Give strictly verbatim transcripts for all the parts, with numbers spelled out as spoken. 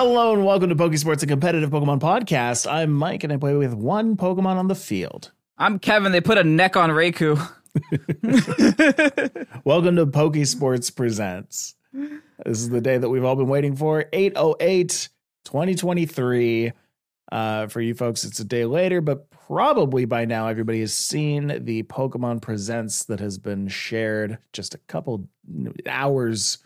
Hello and welcome to PokeSports, a competitive Pokemon podcast. I'm Mike and I play with one Pokemon on the field. I'm Kevin. They put a neck on Raikou. Welcome to PokeSports Presents. This is the day that we've all been waiting for. eight oh eight twenty twenty-three. Uh, for you folks, it's a day later, but probably by now everybody has seen the Pokemon Presents that has been shared just a couple hours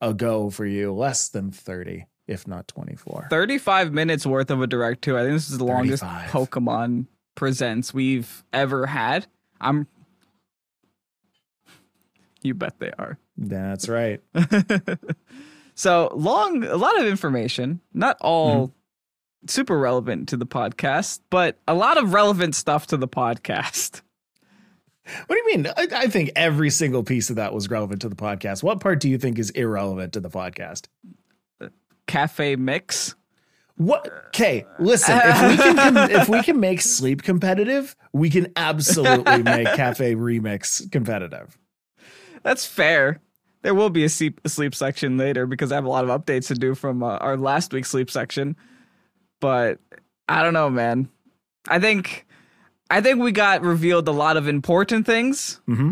ago for you. Less than thirty. If not twenty-four. thirty-five minutes worth of a direct too. I think this is the longest thirty-five Pokemon Presents we've ever had. I'm. You bet they are. That's right. So long, a lot of information, not all mm-hmm. super relevant to the podcast, but a lot of relevant stuff to the podcast. What do you mean? I, I think every single piece of that was relevant to the podcast. What part do you think is irrelevant to the podcast? Cafe mix. What? Okay, listen. If we can, com- if we can make sleep competitive, we can absolutely make cafe remix competitive. That's fair. There will be a sleep, a sleep section later because I have a lot of updates to do from uh, our last week's sleep section. But I don't know, man. I think, I think we got revealed a lot of important things mm-hmm.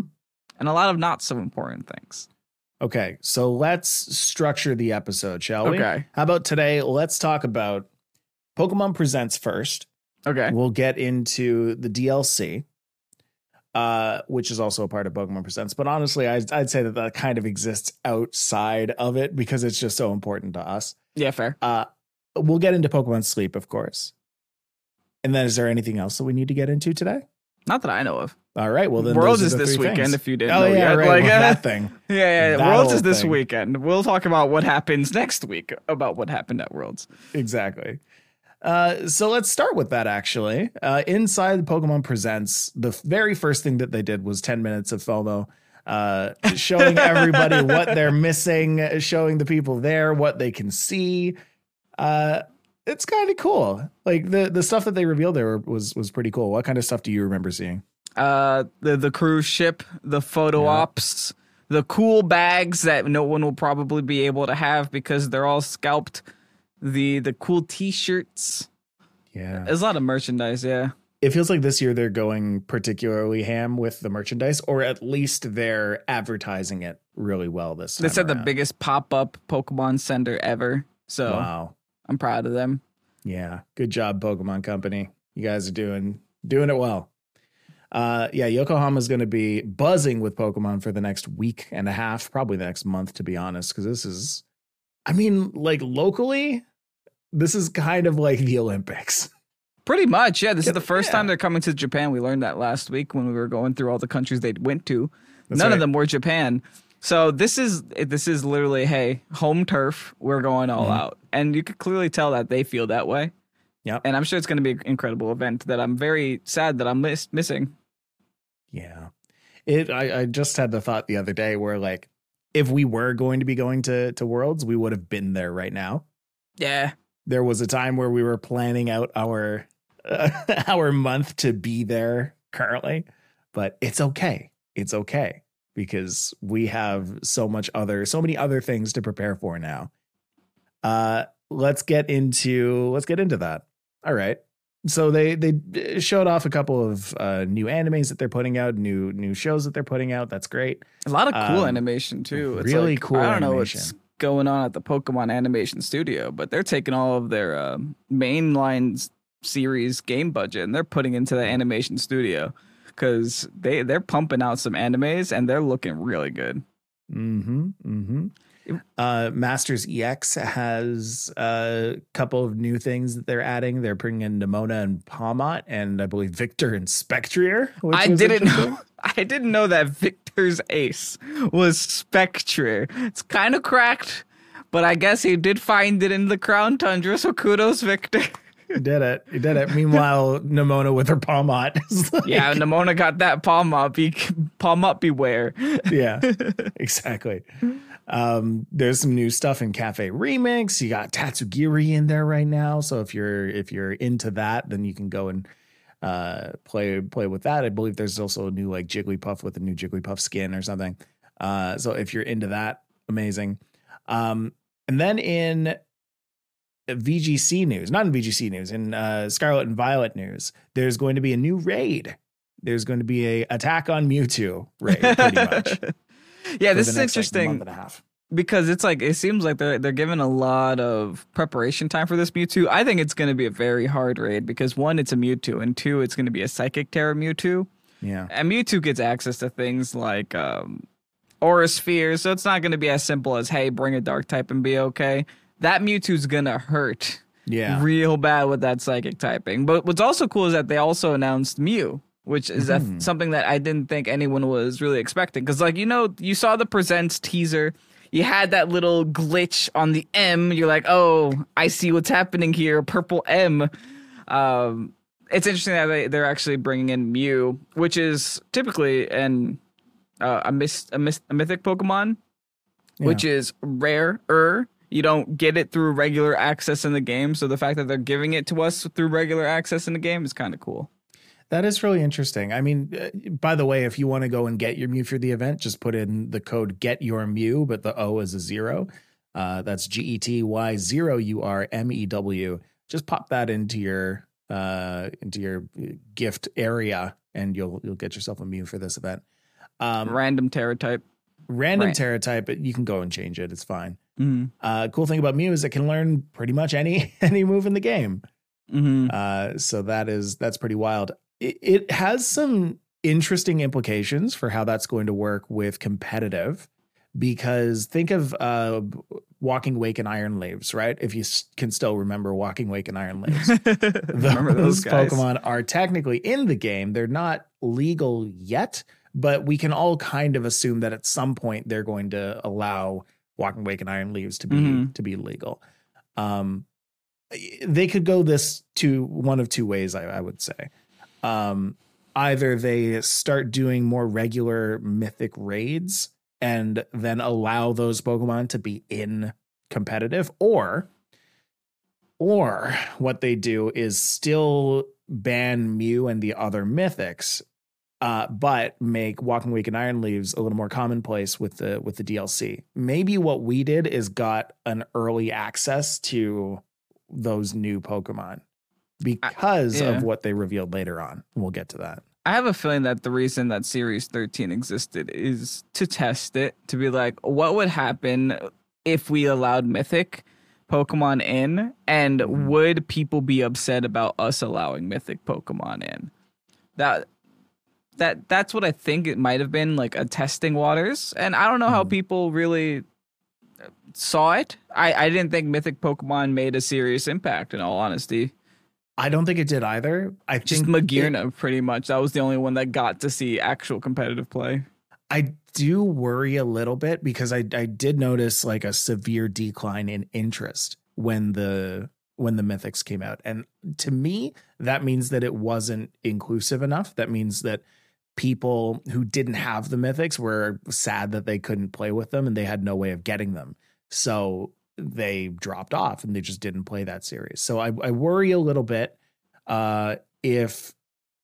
and a lot of not so important things. Okay, so let's structure the episode, shall we? Okay. How about today? Let's talk about Pokemon Presents first. Okay. We'll get into the D L C, uh, which is also a part of Pokemon Presents. But honestly, I'd, I'd say that that kind of exists outside of it because it's just so important to us. Yeah, fair. Uh, we'll get into Pokemon Sleep, of course. And then is there anything else that we need to get into today? Not that I know of. All right. Well, then Worlds is this weekend. Things. If you didn't, oh know yeah, yet. Right. Like, well, that thing. Yeah, yeah. yeah. Worlds is this thing. Weekend. We'll talk about what happens next week about what happened at Worlds. Exactly. Uh, so let's start with that. Actually, uh, inside Pokemon Presents, the very first thing that they did was ten minutes of FOMO, uh, showing everybody what they're missing, showing the people there what they can see. Uh, it's kind of cool. Like the the stuff that they revealed there was was pretty cool. What kind of stuff do you remember seeing? Uh, the, the cruise ship, the photo yeah. ops, the cool bags that no one will probably be able to have because they're all scalped, the the cool t-shirts. Yeah. There's a lot of merchandise, yeah. It feels like this year they're going particularly ham with the merchandise, or at least they're advertising it really well this time. They said around. The biggest pop-up Pokemon Center ever, so wow. I'm proud of them. Yeah, good job, Pokemon Company. You guys are doing doing it well. Uh, yeah, Yokohama is going to be buzzing with Pokemon for the next week and a half, probably the next month, to be honest, because this is, I mean, like locally, this is kind of like the Olympics. Pretty much. Yeah, this is the first yeah. time they're coming to Japan. We learned that last week when we were going through all the countries they went to. That's None right. of them were Japan. So this is this is literally, hey, home turf. We're going all mm-hmm. out. And you could clearly tell that they feel that way. Yep. And I'm sure it's going to be an incredible event that I'm very sad that I'm miss- missing. Yeah, it. I, I just had the thought the other day where, like, if we were going to be going to, to Worlds, we would have been there right now. Yeah. There was a time where we were planning out our uh, our month to be there currently, but it's okay. It's okay because we have so much other, so many other things to prepare for now. Uh, let's get into let's get into that. All right. So they they showed off a couple of uh, new animes that they're putting out, new new shows that they're putting out. That's great. A lot of cool um, animation, too. It's really like, cool I don't animation. know what's going on at the Pokemon Animation Studio, but they're taking all of their uh, mainline series game budget and they're putting into the animation studio because they, they're pumping out some animes and they're looking really good. Mm-hmm. Mm-hmm. Uh, Masters E X has a couple of new things that they're adding. They're bringing in Nemona and Pawmot, and I believe Victor and Spectrier. I didn't know. I didn't know that Victor's ace was Spectrier. It's kind of cracked, but I guess he did find it in the Crown Tundra. So kudos, Victor. He did it. He did it. Meanwhile, Nemona with her Pawmot. Like, yeah, Nemona got that Pawmot. Be Pawmot beware. Yeah, exactly. Um, there's some new stuff in Cafe Remix. You got Tatsugiri in there right now. So if you're if you're into that, then you can go and uh, play play with that. I believe there's also a new like Jigglypuff with a new Jigglypuff skin or something. Uh, so if you're into that, amazing. Um, and then in V G C news, not in V G C news, in uh, Scarlet and Violet news, there's going to be a new raid. There's going to be a attack on Mewtwo raid, pretty much. Yeah, this is next, interesting. Like, month and a half. Because it's like, it seems like they're they're given a lot of preparation time for this Mewtwo. I think it's going to be a very hard raid because one, it's a Mewtwo, and two, it's going to be a Psychic Terra Mewtwo. Yeah, and Mewtwo gets access to things like um, Aura Spheres, so it's not going to be as simple as, hey, bring a Dark type and be okay. That Mewtwo's going to hurt, yeah, real bad with that Psychic typing. But what's also cool is that they also announced Mew, which is mm-hmm. a, something that I didn't think anyone was really expecting. Because, like, you know, you saw the Presents teaser. You had that little glitch on the M. You're like, oh, I see what's happening here. Purple M. Um, it's interesting that they, they're actually bringing in Mew, which is typically an uh, a, mis- a, mis- a mythic Pokemon, yeah, which is rarer. You don't get it through regular access in the game. So the fact that they're giving it to us through regular access in the game is kind of cool. That is really interesting. I mean, by the way, if you want to go and get your Mew for the event, just put in the code get your Mew, but the O is a zero. Uh, that's G E T Y zero U R M E W. Just pop that into your uh, into your gift area, and you'll you'll get yourself a Mew for this event. Um, random Terra type. Random right. Terra type, but you can go and change it. It's fine. Mm-hmm. Uh, cool thing about Mew is it can learn pretty much any any move in the game. Mm-hmm. Uh, so that is that's pretty wild. It has some interesting implications for how that's going to work with competitive, because think of uh, Walking Wake and Iron Leaves, right? If you can still remember Walking Wake and Iron Leaves. Remember those, those guys. Pokemon are technically in the game. They're not legal yet, but we can all kind of assume that at some point they're going to allow Walking Wake and Iron Leaves to be mm-hmm. to be legal. Um, they could go this to one of two ways, I, I would say. Um, either they start doing more regular mythic raids and then allow those Pokemon to be in competitive, or, or what they do is still ban Mew and the other mythics, uh, but make Walking Wake and Iron Leaves a little more commonplace with the, with the D L C. Maybe what we did is got an early access to those new Pokemon, because I, yeah. of what they revealed later on. We'll get to that. I have a feeling that the reason that Series thirteen existed is to test it, to be like, what would happen if we allowed mythic Pokemon in, and mm-hmm. would people be upset about us allowing mythic Pokemon in? That that that's what I think it might have been, like a testing waters, and I don't know mm-hmm. how people really saw it. I, I didn't think mythic Pokemon made a serious impact, in all honesty. I don't think it did either. I just think Magearna, it, pretty much. That was the only one that got to see actual competitive play. I do worry a little bit because I, I did notice like a severe decline in interest when the when the mythics came out. And to me, that means that it wasn't inclusive enough. That means that people who didn't have the mythics were sad that they couldn't play with them and they had no way of getting them. So they dropped off and they just didn't play that series. So I, I worry a little bit uh, if,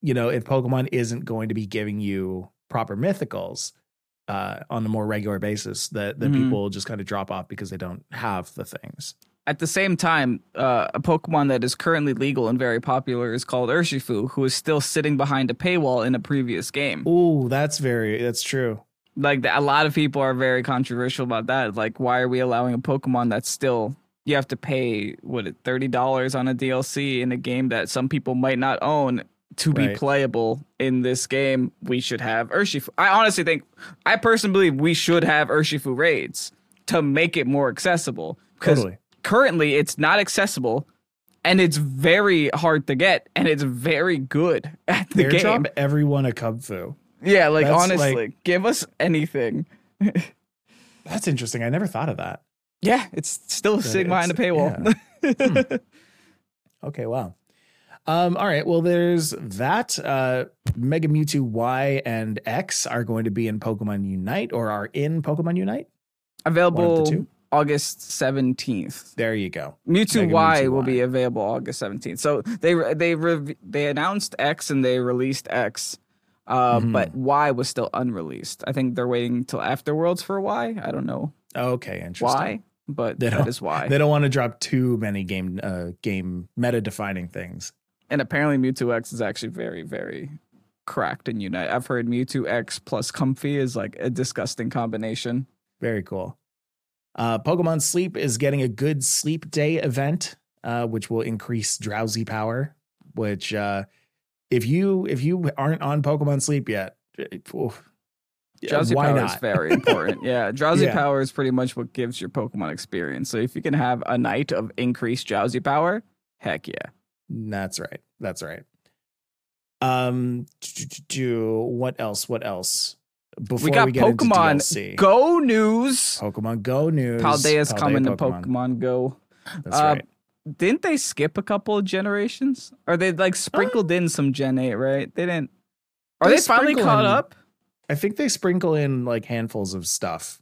you know, if Pokemon isn't going to be giving you proper mythicals uh, on a more regular basis, that, that mm-hmm. people just kind of drop off because they don't have the things. At the same time, uh, a Pokemon that is currently legal and very popular is called Urshifu, who is still sitting behind a paywall in a previous game. Ooh, that's very, that's true. Like, a lot of people are very controversial about that. Like, why are we allowing a Pokemon that's still, you have to pay, what, thirty dollars on a D L C in a game that some people might not own to right. be playable in this game? We should have Urshifu. I honestly think, I personally believe we should have Urshifu raids to make it more accessible. Because totally. Currently, it's not accessible, and it's very hard to get, and it's very good at the Air game. Drop everyone a Kung Fu. Yeah, like, that's honestly, like, give us anything. That's interesting. I never thought of that. Yeah, it's still but sitting it's, behind a paywall. Yeah. hmm. Okay, wow. Um, all right, well, there's that. Uh, Mega Mewtwo Y and X are going to be in Pokemon Unite, or are in Pokemon Unite. Available August seventeenth. There you go. Mewtwo Mega Y Mewtwo will y. be available August seventeenth. So they, they, re- they announced X and they released X. Uh, mm-hmm. But Y was still unreleased. I think they're waiting till after Worlds for Y. I don't know. Okay, interesting. Why? but they that is why. They don't want to drop too many game uh, game meta-defining things. And apparently Mewtwo X is actually very, very cracked in Unite. I've heard Mewtwo X plus Comfy is like a disgusting combination. Very cool. Uh, Pokemon Sleep is getting a good sleep day event, uh, which will increase drowsy power, which uh, if you if you aren't on Pokemon Sleep yet, oof. Drowsy Why power not? is very important. Yeah, drowsy yeah. power is pretty much what gives your Pokemon experience. So if you can have a night of increased drowsy power, heck yeah. That's right. That's right. Um, do, do, do, what else? What else? Before we, got we get Pokemon into D L C. Go news. Pokemon Go news. Paldea's Paldea coming Pokemon. to Pokemon Go. That's uh, right. Didn't they skip a couple of generations? Or they like sprinkled uh, in some Gen eight, right? They didn't. Are they, they finally caught up? I think they sprinkle in like handfuls of stuff.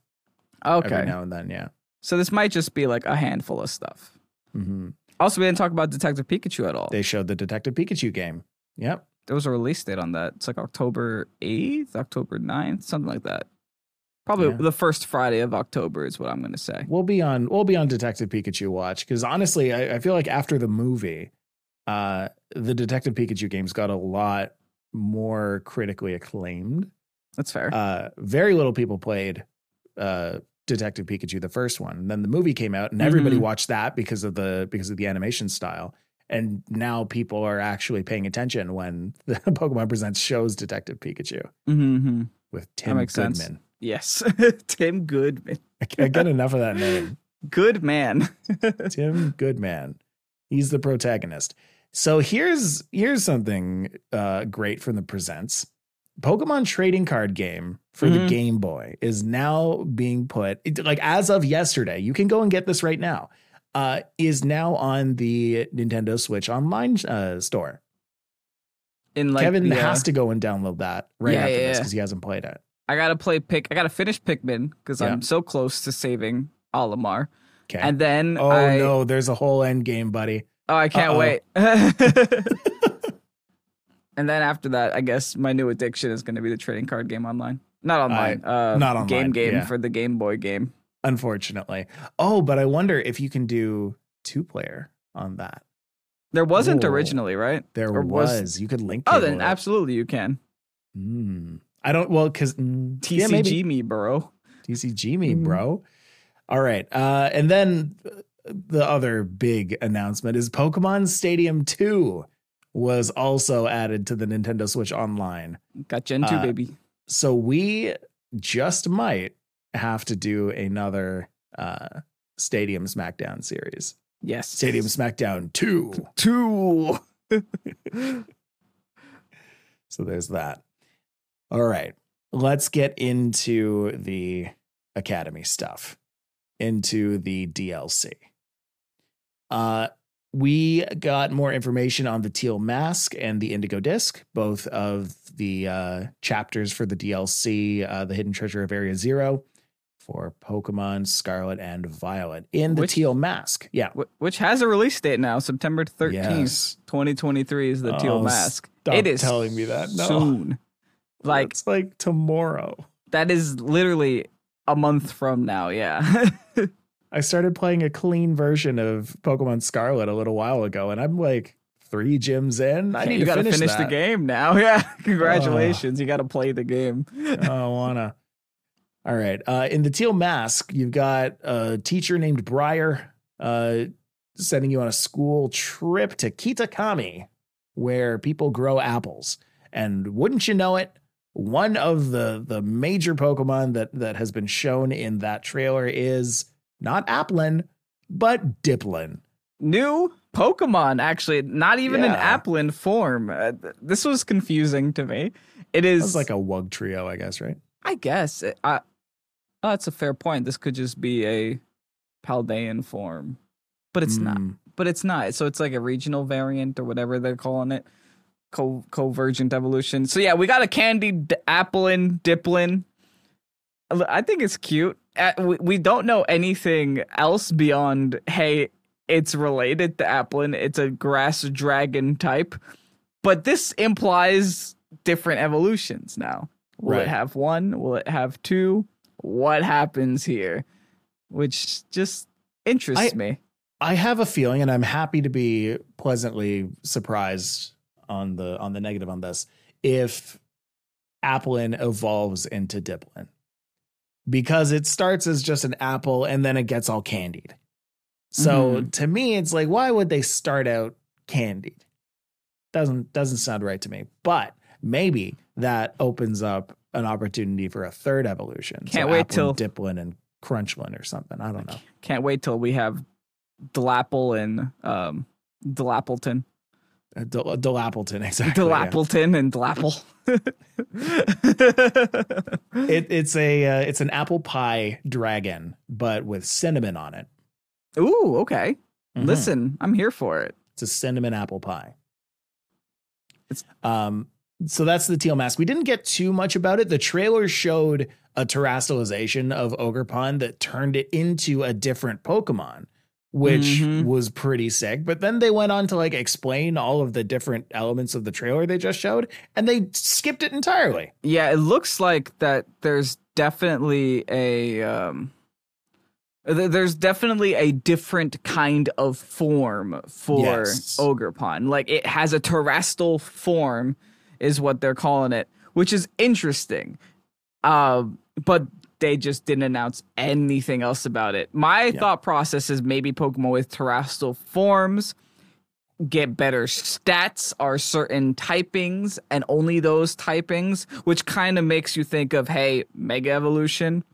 Okay. Every now and then, yeah. So this might just be like a handful of stuff. Mm-hmm. Also, we didn't talk about Detective Pikachu at all. They showed the Detective Pikachu game. Yep. There was a release date on that. It's like October eighth, October ninth, something like that. Probably yeah. the first Friday of October is what I'm going to say. We'll be on we'll be on Detective Pikachu watch because honestly, I, I feel like after the movie, uh, the Detective Pikachu games got a lot more critically acclaimed. That's fair. Uh, very little people played uh, Detective Pikachu, the first one. And then the movie came out, and everybody mm-hmm. watched that because of the because of the animation style. And now people are actually paying attention when the Pokemon Presents shows Detective Pikachu mm-hmm. with Tim Goodman. Sense. Yes, Tim Goodman. I can't get enough of that name. Good man, Tim Goodman. He's the protagonist. So here's here's something uh, great from the Presents. Pokemon trading card game for mm-hmm. the Game Boy is now being put like as of yesterday. You can go and get this right now. Uh, is now on the Nintendo Switch online uh, store. In like Kevin yeah. has to go and download that right yeah, after yeah, this because yeah. he hasn't played it. I gotta play Pick. I gotta finish Pikmin because yeah. I'm so close to saving Olimar. Okay. And then oh I, no, there's a whole end game, buddy. Oh, I can't Uh-oh. wait. And then after that, I guess my new addiction is going to be the trading card game online. Not online. Uh, uh, not online. Game game yeah. for the Game Boy game. Unfortunately. Oh, but I wonder if you can do two player on that. There wasn't Ooh. originally, right? There or was. was. You could link. Oh, then it. absolutely you can. Mm. I don't. Well, because mm, T C G yeah, me, bro. T C G me, mm. bro. All right. Uh, and then the other big announcement is Pokemon Stadium two. Was also added to the Nintendo Switch Online. Got Gen two, uh, baby. So we just might have to do another uh, Stadium Smackdown series. Yes. Stadium Smackdown two. two. So there's that. All right. Let's get into the Academy stuff. Into the D L C. Uh... We got more information on the Teal Mask and the Indigo Disc, both of the uh, chapters for the D L C, uh, the Hidden Treasure of Area Zero, for Pokemon Scarlet and Violet in the which, Teal Mask. Yeah, which has a release date now, September thirteenth, yes. twenty twenty-three is the oh, Teal Mask. Stop it is telling me that no. soon, like it's like tomorrow. That is literally a month from now. Yeah. I started playing a clean version of Pokemon Scarlet a little while ago, and I'm like three gyms in. I need you to finish, finish the game now. Yeah, congratulations. Uh, you got to play the game. I wanna. All right. Uh, in the Teal Mask, you've got a teacher named Briar uh, sending you on a school trip to Kitakami, where people grow apples. And wouldn't you know it, one of the, the major Pokemon that, that has been shown in that trailer is... not Applin, but Dipplin. New Pokemon, actually. Not even yeah. an Applin form. Uh, th- this was confusing to me. It is... It's like a Wug trio, I guess, right? I guess. It, I, oh, that's a fair point. This could just be a Paldean form. But it's mm. not. But it's not. So it's like a regional variant or whatever they're calling it. Co- Convergent evolution. So yeah, we got a candied D- Applin, Dipplin. I think it's cute. We don't know anything else beyond, hey, it's related to Applin. It's a grass dragon type. But this implies different evolutions now. Will right. it have one? Will it have two? What happens here? Which just interests I, me. I have a feeling, and I'm happy to be pleasantly surprised on the on the negative on this, if Applin evolves into Dipplin, because it starts as just an apple and then it gets all candied. So mm-hmm. to me, it's like, why would they start out candied? Doesn't doesn't sound right to me, but maybe that opens up an opportunity for a third evolution. Can't so wait Applin, till Dipplin and Crunchlin or something. I don't know. Can't wait till we have Dlapple and um, Dlappleton. Uh, D- Dlappleton, exactly. Dlappleton yeah. and Dlapple. it, it's a uh, it's an apple pie dragon, but with cinnamon on it. Ooh, okay. Mm-hmm. Listen, I'm here for it. It's a cinnamon apple pie. It's um. So that's the Teal Mask. We didn't get too much about it. The trailer showed a terastalization of Ogerpon that turned it into a different Pokemon, which mm-hmm. was pretty sick. But then they went on to like explain all of the different elements of the trailer they just showed, and they skipped it entirely. Yeah, it looks like that there's definitely a um, th- there's definitely a different kind of form for yes. Ogerpon. Like it has a terastal form, is what they're calling it, which is interesting. Uh, but they just didn't announce anything else about it. My yeah. thought process is maybe Pokemon with terastal forms get better stats, are certain typings, and only those typings, which kind of makes you think of, hey, Mega Evolution.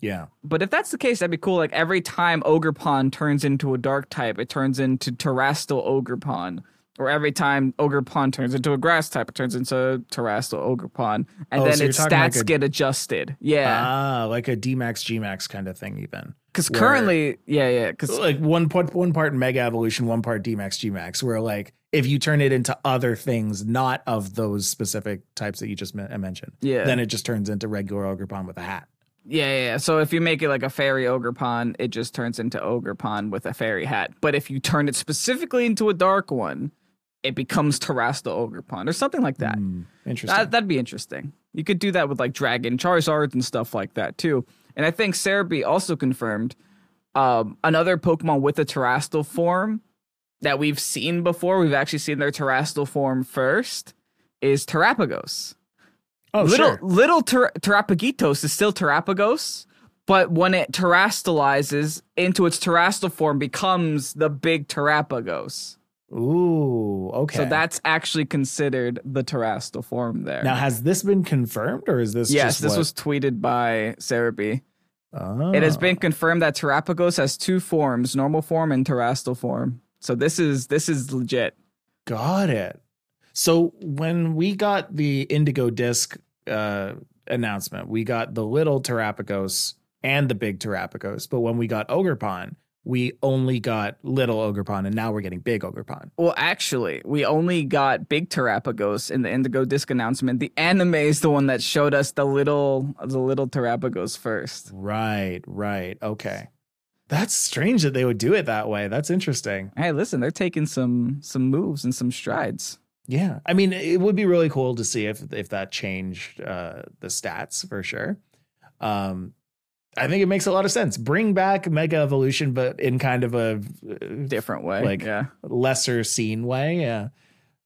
Yeah. But if that's the case, that'd be cool. Like every time Ogerpon turns into a dark type, it turns into terastal Ogerpon. Or every time Ogerpon turns into a grass type, it turns into a terastal Ogerpon. And oh, then so its stats like a, get adjusted. Yeah. Ah, like a D-Max, G-Max kind of thing even. Because currently, yeah, yeah. Because like one, one part Mega Evolution, one part D-Max, G-Max, where like if you turn it into other things, not of those specific types that you just mentioned, yeah. then it just turns into regular Ogerpon with a hat. Yeah, yeah, yeah. So if you make it like a fairy Ogerpon, it just turns into Ogerpon with a fairy hat. But if you turn it specifically into a dark one, it becomes Terastal Ogerpon or something like that. Mm, interesting. That, that'd be interesting. You could do that with like Dragon Charizard and stuff like that too. And I think Cerebi also confirmed um, another Pokemon with a Terastal form that we've seen before. We've actually seen their Terastal form first is Terapagos. Oh, little, sure. Little ter- Terapagitos is still Terapagos, but when it terastalizes into its Terastal form, becomes the big Terapagos. Ooh, okay. So that's actually considered the terastal form there. Now, has this been confirmed, or is this yes, just this what? was tweeted by Cerebi. Oh. It has been confirmed that Terapagos has two forms, normal form and terastal form. So this is this is legit. Got it. So when we got the Indigo Disc uh, announcement, we got the little Terapagos and the big Terapagos, but when we got Ogerpon, we only got little Ogerpon, and now we're getting big Ogerpon. Well, actually, we only got big Terapagos in the Indigo Disc announcement. The anime is the one that showed us the little the little Terapagos first. Right, right. Okay. That's strange that they would do it that way. That's interesting. Hey, listen, they're taking some some moves and some strides. Yeah. I mean, it would be really cool to see if, if that changed uh, the stats for sure. Um I think it makes a lot of sense. Bring back Mega Evolution, but in kind of a different way, like yeah. lesser seen way. Yeah.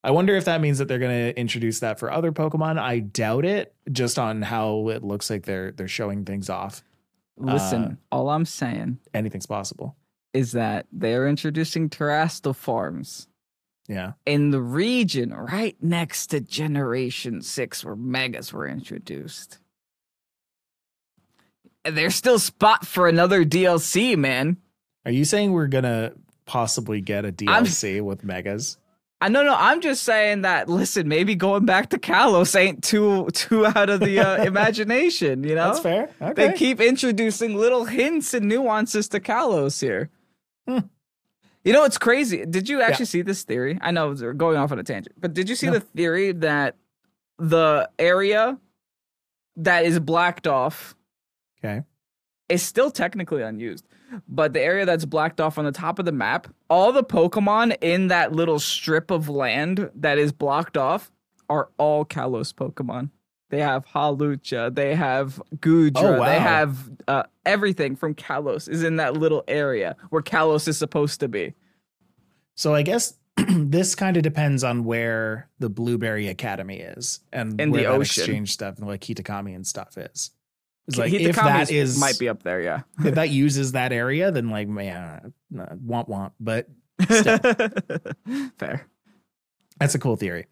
I wonder if that means that they're going to introduce that for other Pokemon. I doubt it, just on how it looks like they're they're showing things off. Listen, uh, all I'm saying, anything's possible, is that they're introducing Terastal forms. Yeah. In the region right next to Generation six, where Megas were introduced. There's still spot for another D L C, man. Are you saying we're going to possibly get a D L C I'm, with Megas? I no, no. I'm just saying that, listen, maybe going back to Kalos ain't too too out of the uh, imagination, you know? That's fair. Okay. They keep introducing little hints and nuances to Kalos here. Hmm. You know, it's crazy. Did you actually yeah. see this theory? I know we're going off on a tangent, but did you see no. the theory that the area that is blacked off Okay. it's still technically unused, but the area that's blacked off on the top of the map, all the Pokemon in that little strip of land that is blocked off are all Kalos Pokemon. They have Halucha. They have Goodra. Oh, wow. They have uh, everything from Kalos is in that little area where Kalos is supposed to be. So I guess this kind of depends on where the Blueberry Academy is and in where the that ocean. Exchange stuff and like Kitakami and stuff is. It's like, if that is might be up there, yeah. If that uses that area, then like man, nah, womp womp. But still. Fair. That's a cool theory.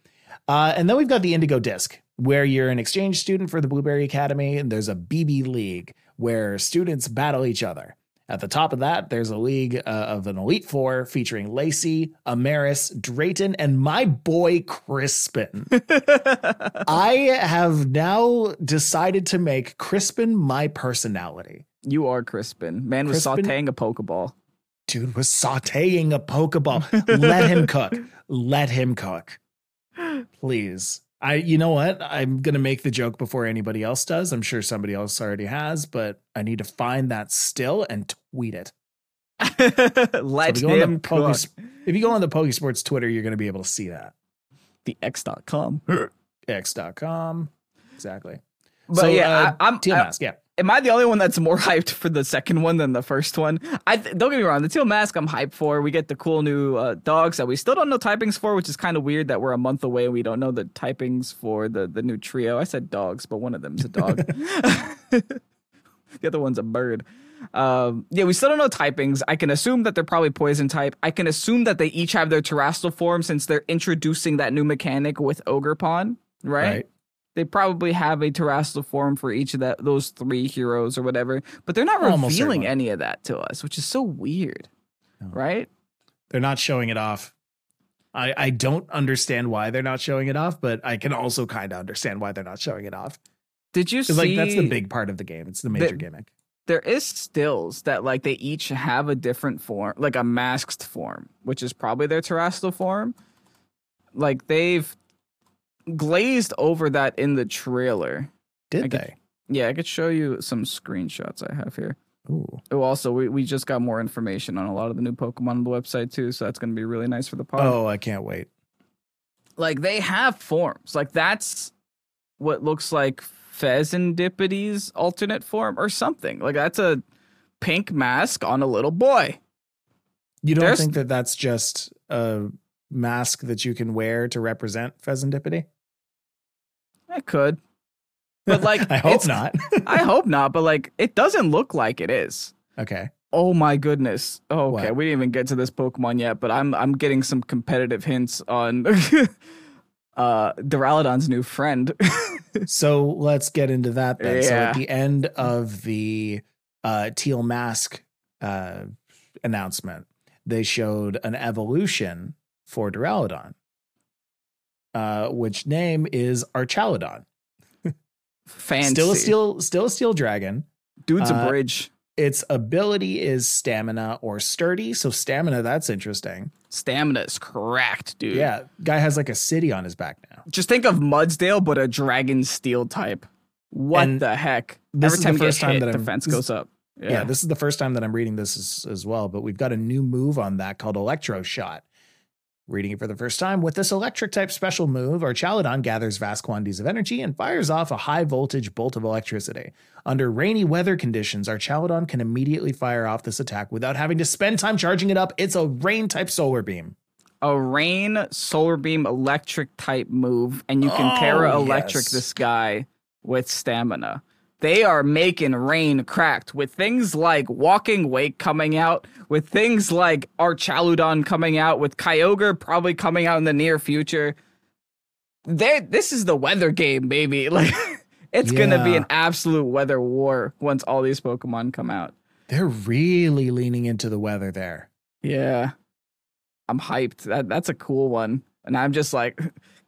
Uh, and then we've got the Indigo Disc, where you're an exchange student for the Blueberry Academy, and there's a B B League where students battle each other. At the top of that, there's a league uh, of an Elite Four featuring Lacey, Amaris, Drayton, and my boy Crispin. I have now decided to make Crispin my personality. You are Crispin. Man Crispin, was sauteing a Pokeball. Dude was sauteing a Pokeball. Let him cook. Let him cook. Please. I, you know what? I'm going to make the joke before anybody else does. I'm sure somebody else already has, but I need to find that still and tweet it. Let so if him cook. If you go on the PokeSports Twitter, you're going to be able to see that. The X dot com. X dot com. Exactly. But so, yeah, uh, I, I'm. Teal Mask, I, yeah. Am I the only one that's more hyped for the second one than the first one? I th- Don't get me wrong. The Teal Mask I'm hyped for. We get the cool new uh, dogs that we still don't know typings for, which is kind of weird that we're a month away and we don't know the typings for the, the new trio. I said dogs, but one of them's a dog. The other one's a bird. Um, yeah, we still don't know typings. I can assume that they're probably poison type. I can assume that they each have their Terastal form since they're introducing that new mechanic with Ogerpon, right? Right. They probably have a Terastal form for each of that those three heroes or whatever, but they're not Almost revealing everyone. any of that to us, which is so weird, no. right? They're not showing it off. I, I don't understand why they're not showing it off, but I can also kind of understand why they're not showing it off. Did you see? Like, that's the big part of the game. It's the major the, gimmick. There is stills that like they each have a different form, like a masked form, which is probably their Terastal form. Like they've glazed over that in the trailer. Did I could, they? Yeah, I could show you some screenshots I have here. Ooh. Oh, also, we, we just got more information on a lot of the new Pokemon on the website, too, so that's going to be really nice for the pod. Oh, I can't wait. Like, they have forms. Like, that's what looks like Fezandipiti's alternate form or something. Like, that's a pink mask on a little boy. You don't There's... think that that's just a mask that you can wear to represent Fezandipiti? I could, but like I hope not. I hope not, but like it doesn't look like it is. Okay. Oh my goodness. Oh, okay, what? We didn't even get to this Pokemon yet, but I'm I'm getting some competitive hints on uh Duraludon's new friend. So let's get into that then. Yeah. So at the end of the uh Teal Mask uh announcement, they showed an evolution for Duraludon, uh, which name is Archaludon. Fancy. Still a steel, still a steel dragon. Dude's uh, a bridge. Its ability is stamina or sturdy. So stamina, that's interesting. Stamina is cracked, dude. Yeah, guy has like a city on his back now. Just think of Mudsdale, but a dragon steel type. What and the heck? Every time you get hit, that defense goes up. Yeah. yeah, this is the first time that I'm reading this as, as well. But we've got a new move on that called Electro Shot. Reading it for the first time, with this electric-type special move, Archaludon gathers vast quantities of energy and fires off a high-voltage bolt of electricity. Under rainy weather conditions, Archaludon can immediately fire off this attack without having to spend time charging it up. It's a rain-type solar beam. A rain, solar beam, electric-type move, and you can oh, para-electric yes. this guy with stamina. They are making rain cracked with things like Walking Wake coming out, with things like Archaludon coming out, with Kyogre probably coming out in the near future. They're, this is the weather game, baby. Like it's yeah. going to be an absolute weather war once all these Pokemon come out. They're really leaning into the weather there. Yeah. I'm hyped. That That's a cool one. And I'm just like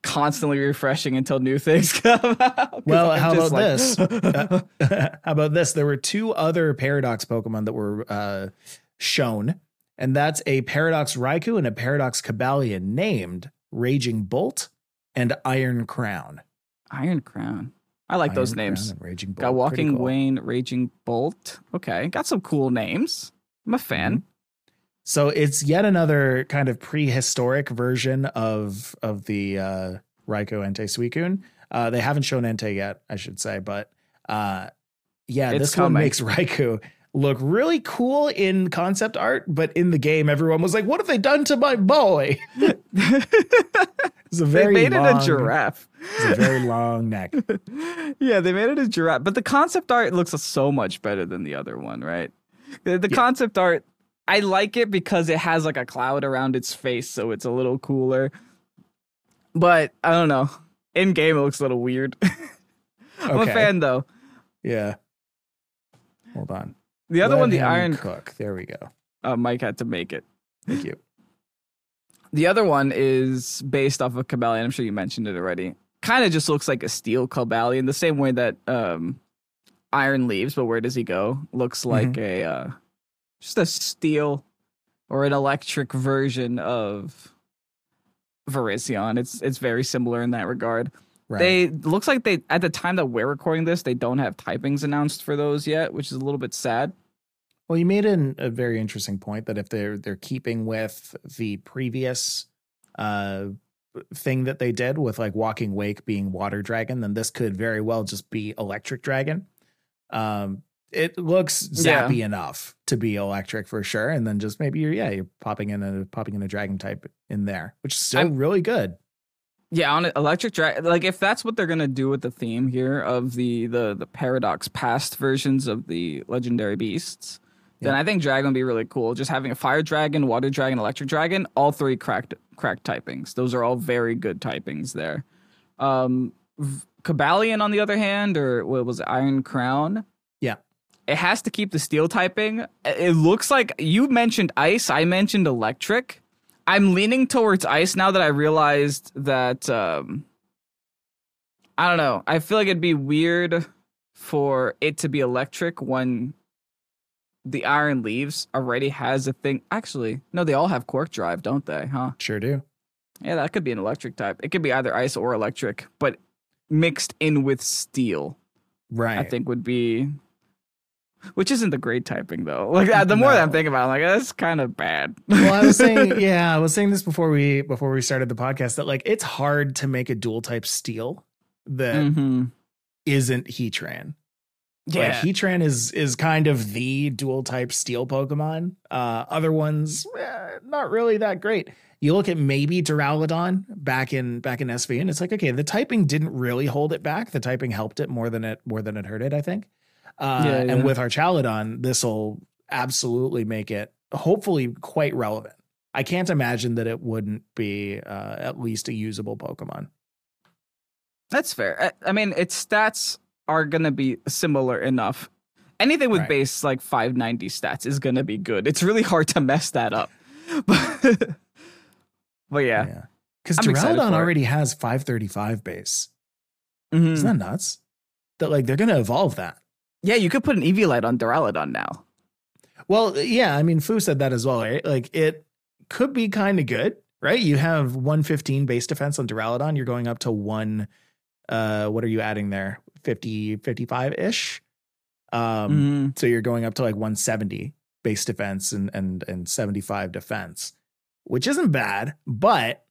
constantly refreshing until new things come out. Well, I'm how about like... this? uh, how about this? There were two other Paradox Pokemon that were uh, shown, and that's a Paradox Raikou and a Paradox Cobalion named Raging Bolt and Iron Crown. Iron Crown. I like Iron those names. Raging Bolt. Got Walking cool. Wayne, Raging Bolt. Okay. Got some cool names. I'm a fan. Mm-hmm. So it's yet another kind of prehistoric version of of the uh, Raikou Entei Suicune, Uh, they haven't shown Entei yet, I should say, but uh, yeah, it's this coming. One makes Raikou look really cool in concept art, but in the game, everyone was like, "What have they done to my boy?" It's a very they made long, it a giraffe. It's a very long neck. Yeah, they made it a giraffe, but the concept art looks so much better than the other one, right? The, the yeah. concept art, I like it because it has like a cloud around its face, so it's a little cooler. But I don't know. In game, it looks a little weird. I'm okay. a fan though. Yeah. Hold on. The other Let one, the Iron Cook. There we go. Uh, Mike had to make it. Thank you. The other one is based off of Cobalion. I'm sure you mentioned it already. Kind of just looks like a steel Cobalion, the same way that um, Iron Leaves. But where does he go? Looks like mm-hmm. a uh, just a steel or an electric version of Virizion. It's it's very similar in that regard. Right. They looks like they at the time that we're recording this, they don't have typings announced for those yet, which is a little bit sad. Well, you made an, a very interesting point that if they're they're keeping with the previous uh, thing that they did with like Walking Wake being Water Dragon, then this could very well just be Electric Dragon. Um, it looks zappy yeah. enough to be electric for sure, and then just maybe you're yeah you're popping in a popping in a Dragon type in there, which is still I'm, really good. Yeah, on Electric Dragon, like if that's what they're gonna do with the theme here of the the the Paradox past versions of the legendary beasts, yeah. then I think Dragon would be really cool. Just having a Fire Dragon, Water Dragon, Electric Dragon, all three cracked cracked typings. Those are all very good typings there. Um, Cobalion, on the other hand, or what was it, Iron Crown? Yeah, it has to keep the Steel typing. It looks like you mentioned Ice, I mentioned Electric. I'm leaning towards Ice now that I realized that, um, I don't know. I feel like it'd be weird for it to be Electric when the Iron Leaves already has a thing. Actually, no, they all have Cork Drive, don't they? Huh? Sure do. Yeah, that could be an Electric type. It could be either Ice or Electric, but mixed in with Steel. Right. I think would be... Which isn't the great typing though. Like the more no. that I'm thinking about, I'm like that's kind of bad. Well, I was saying, yeah, I was saying this before we before we started the podcast that like it's hard to make a dual type Steel that mm-hmm. isn't Heatran. Yeah, like, Heatran is is kind of the dual type Steel Pokemon. Uh, other ones, eh, not really that great. You look at maybe Duraludon back in back in S V, and it's like okay, the typing didn't really hold it back. The typing helped it more than it more than it hurt it, I think. Uh, yeah, yeah. And with Archaludon, this will absolutely make it hopefully quite relevant. I can't imagine that it wouldn't be uh, at least a usable Pokemon. That's fair. I, I mean, its stats are going to be similar enough. Anything with right. base like five ninety stats is going to be good. It's really hard to mess that up. But, but yeah. Because yeah. Duraludon already has five thirty-five base. Mm-hmm. Isn't that nuts? That like they're going to evolve that. Yeah, you could put an Eviolite on Duraludon now. Well, yeah, I mean, Fu said that as well, right? Like, it could be kind of good, right? You have one fifteen base defense on Duraludon. You're going up to one, uh, what are you adding there? fifty, fifty-five-ish? Um, mm-hmm. So you're going up to like one seventy base defense and, and, and seventy-five defense, which isn't bad, but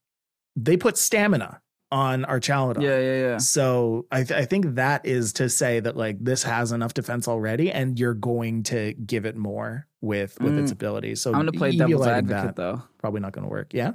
they put stamina on Archaludon. Yeah, yeah, yeah. So I, th- I think that is to say that like this has enough defense already and you're going to give it more with, with mm. its ability. So I'm going to play devil's advocate that, though. Probably not going to work. Yeah.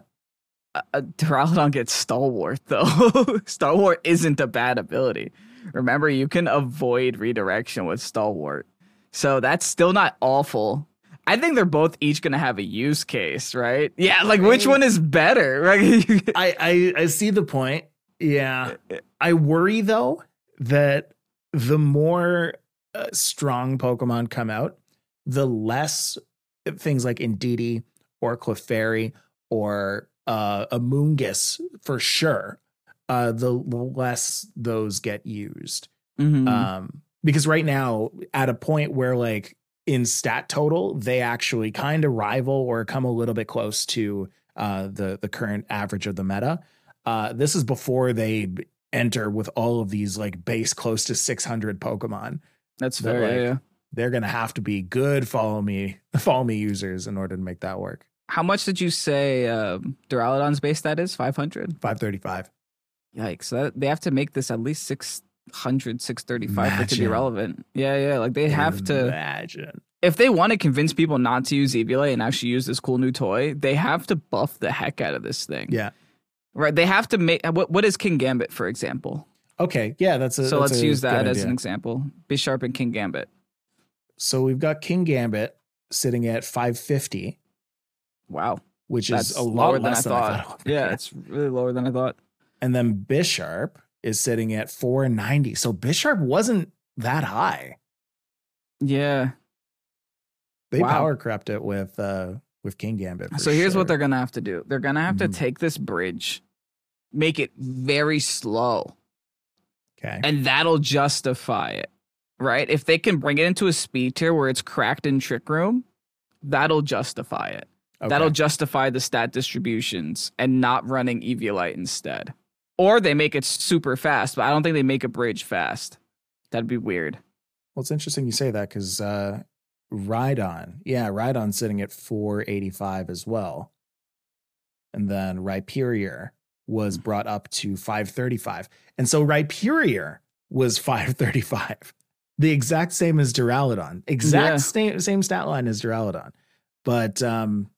Uh, uh, Duraludon gets Stalwart though. Stalwart isn't a bad ability. Remember, you can avoid redirection with Stalwart. So that's still not awful. I think they're both each going to have a use case, right? Yeah, like which one is better? Right? I, I, I see the point. Yeah. I worry, though, that the more uh, strong Pokemon come out, the less things like Indeedee or Clefairy or uh, Amoonguss for sure, uh, the less those get used. Mm-hmm. Um, because right now, at a point where like, in stat total, they actually kind of rival or come a little bit close to uh, the, the current average of the meta. Uh, this is before they enter with all of these like base close to six hundred Pokemon. That's fair. Like, yeah, yeah. They're going to have to be good follow me follow me users in order to make that work. How much did you say uh, Duraludon's base stat is? five hundred? five thirty-five. Yikes. So they have to make this at least six hundred, six thirty-five for it to be relevant. Yeah, yeah. Like they have to. Imagine. If they want to convince people not to use Eevee and actually use this cool new toy, they have to buff the heck out of this thing. Yeah. Right. They have to make. What, what is King Gambit, for example? Okay. Yeah. That's a. So that's let's a use that as idea. an example. Bisharp and King Gambit. So we've got King Gambit sitting at five fifty. Wow. Which that's is a lot lower than, less I, than thought. I thought. Yeah. It's really lower than I thought. And then Bisharp is sitting at four ninety. So Bisharp wasn't that high. Yeah. They wow. power crept it with uh, with King Gambit. So here's sure. what they're going to have to do. They're going to have mm-hmm. to take this bridge, make it very slow. Okay. And that'll justify it, right? If they can bring it into a speed tier where it's cracked in Trick Room, that'll justify it. Okay. That'll justify the stat distributions and not running Eviolite instead. Or they make it super fast, but I don't think they make a bridge fast. That'd be weird. Well, it's interesting you say that because uh, Rhydon. Yeah, Rhydon's sitting at four eighty-five as well. And then Rhyperior was brought up to five thirty-five. And so Rhyperior was five thirty-five. The exact same as Duraludon. Exact yeah. same, same stat line as Duraludon. But um,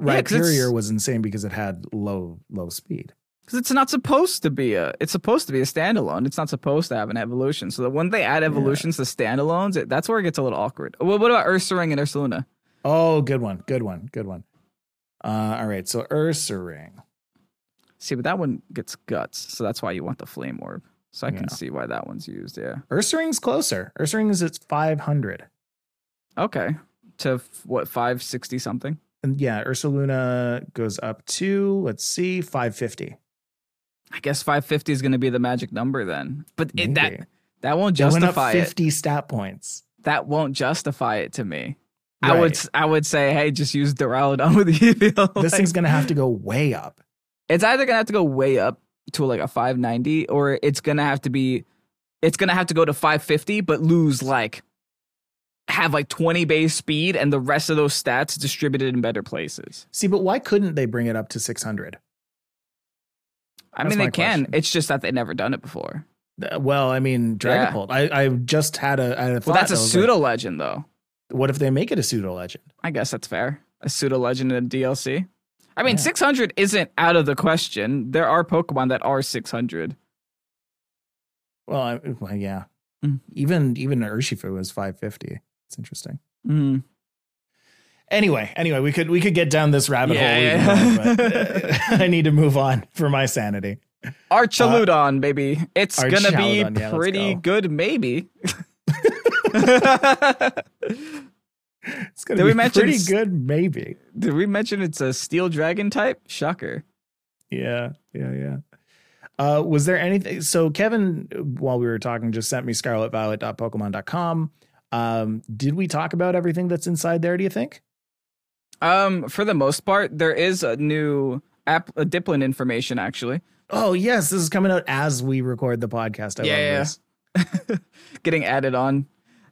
Rhyperior yeah, was insane because it had low, low speed. Because it's not supposed to be a, it's supposed to be a standalone. It's not supposed to have an evolution. So that when they add evolutions yeah. to standalones, it, that's where it gets a little awkward. Well, what about Ursaring and Ursaluna? Oh, good one, good one, good one. Uh, all right, so Ursaring. See, but that one gets guts, so that's why you want the Flame Orb. So I yeah. can see why that one's used. Yeah, Ursaring's closer. Ursaring is at five hundred. Okay, to f- what five sixty something? And yeah, Ursaluna goes up to let's see, five fifty. I guess five fifty is going to be the magic number then. But it, that that won't justify it. Went up fifty it. stat points. That won't justify it to me. Right. I would I would say, hey, just use Duraludon with Eevee. This like, thing's going to have to go way up. It's either going to have to go way up to like a five ninety or it's going to have to be it's going to have to go to five fifty but lose like have like twenty base speed and the rest of those stats distributed in better places. See, but why couldn't they bring it up to six hundred? I That's mean, they can. Question. It's just that they've never done it before. Uh, well, I mean, Dragapult. Yeah. I, I just had a. I had a well, that's a pseudo like, legend, though. What if they make it a pseudo legend? I guess that's fair. A pseudo legend in a D L C. I mean, yeah. six hundred isn't out of the question. There are Pokemon that are six hundred. Well, I, well yeah. Mm. Even even Urshifu is five fifty. It's interesting. Mm. Anyway, anyway, we could we could get down this rabbit yeah, hole. Yeah. But, uh, I need to move on for my sanity. Archaludon, uh, baby. It's going to be yeah, pretty go. good, maybe. It's going to be pretty good, maybe. Did we mention it's a steel dragon type? Shocker. Yeah, yeah, yeah. Uh, was there anything? So Kevin, while we were talking, just sent me scarlet violet dot pokemon dot com. Um, did we talk about everything that's inside there, do you think? Um, for the most part, there is a new app, a Dipplin information, actually. Oh, yes. This is coming out as we record the podcast. I yeah, love this. Getting added on.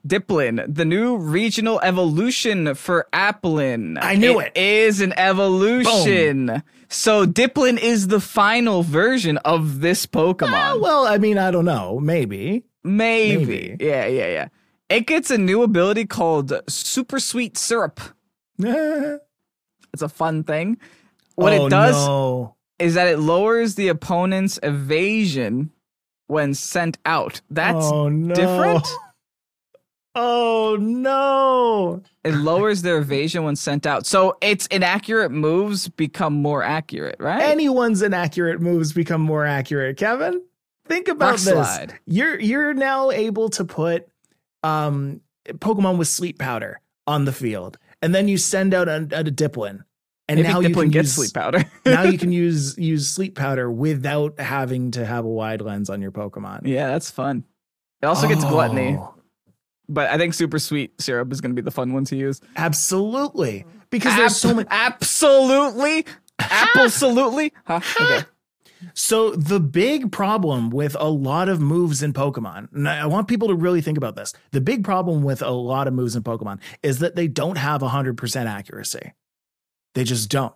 Dipplin, the new regional evolution for Applin. I knew it. It is an evolution. Boom. So Dipplin is the final version of this Pokemon. Uh, well, I mean, I don't know. Maybe. Maybe. Maybe. Yeah, yeah, yeah. It gets a new ability called Super Sweet Syrup. It's a fun thing. What oh, it does no. is that it lowers the opponent's evasion when sent out. That's oh, no. different. Oh, no. It lowers their evasion when sent out. So its inaccurate moves become more accurate, right? Anyone's inaccurate moves become more accurate, Kevin. Think about Rock this. Slide. You're You're now able to put um, Pokemon with sleep powder on the field. And then you send out a, a Dipplin, and Maybe now Dipplin you can gets use, sleep powder. Now you can use use sleep powder without having to have a wide lens on your Pokemon. Yeah, that's fun. It also oh. gets gluttony, but I think Super Sweet Syrup is going to be the fun one to use. Absolutely, because Ab- there's so many. Absolutely, absolutely. Huh? Okay. So the big problem with a lot of moves in Pokemon, and I want people to really think about this. The big problem with a lot of moves in Pokemon is that they don't have one hundred percent accuracy. They just don't.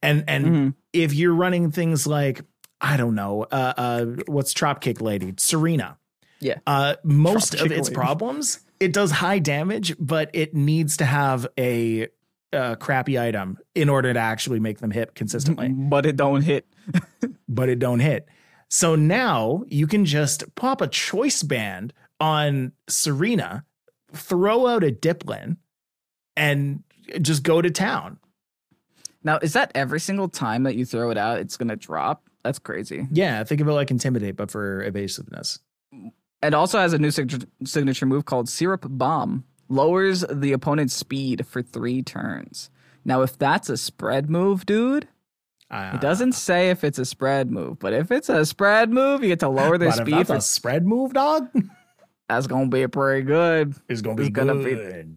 And and mm-hmm. if you're running things like I don't know, uh, uh, what's Dropkick Lady? Serena. Yeah. Uh, most Dropkick of its Lady. problems, it does high damage, but it needs to have a uh, crappy item in order to actually make them hit consistently. But it don't hit. But it don't hit. So now you can just pop a choice band on Serena, throw out a Dipplin, and just go to town. Now, is that every single time that you throw it out, it's going to drop? That's crazy. Yeah, think of it like Intimidate, but for evasiveness. It also has a new sig- signature move called Syrup Bomb. Lowers the opponent's speed for three turns. Now, if that's a spread move, dude, uh, it doesn't say if it's a spread move, but if it's a spread move, you get to lower their but speed. If that's for a spread move, dog? That's going to be pretty good. It's going to be gonna good. Be-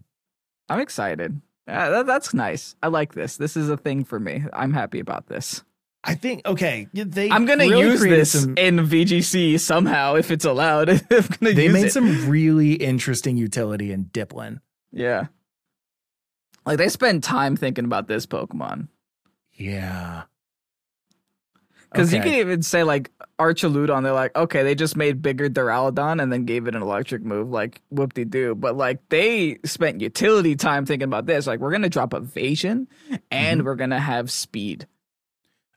I'm excited. Uh, that, that's nice. I like this. This is a thing for me. I'm happy about this. I think, okay. They I'm going to really use this some, in V G C somehow if it's allowed. I'm gonna they use made it. Some really interesting utility in Dipplin. Yeah. Like, they spend time thinking about this Pokemon. Yeah. Because okay. you can even say, like, Archaludon, they're like, okay, they just made bigger Duraludon and then gave it an electric move, like, whoop-de-doo. But, like, they spent utility time thinking about this. Like, we're going to drop evasion and mm-hmm. we're going to have speed.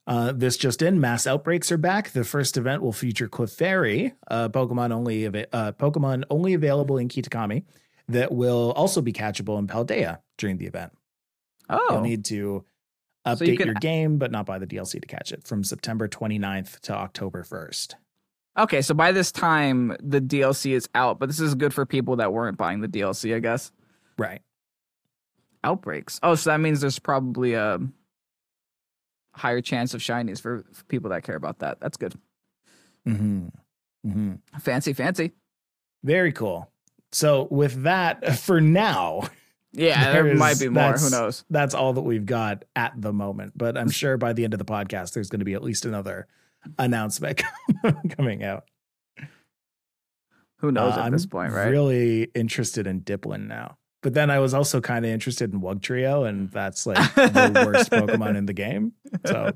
Uh, this just in, mass outbreaks are back. The first event will feature Clefairy, uh, Pokemon only av- uh, Pokemon only available in Kitakami, that will also be catchable in Paldea during the event. Oh. You'll need to update so you can, your game, but not buy the D L C to catch it, from September twenty-ninth to October first. Okay, so by this time, the D L C is out, but this is good for people that weren't buying the D L C, I guess. Right. Outbreaks. Oh, so that means there's probably a higher chance of shinies for, for people that care about that. That's good. Mm-hmm. Mm-hmm. Fancy, fancy. Very cool. So with that, for now... Yeah, there, there is, might be more. Who knows? That's all that we've got at the moment. But I'm sure by the end of the podcast, there's going to be at least another announcement coming out. Who knows uh, at I'm this point, right? I'm really interested in Dipplin now. But then I was also kind of interested in Wugtrio, and that's like the worst Pokemon in the game. So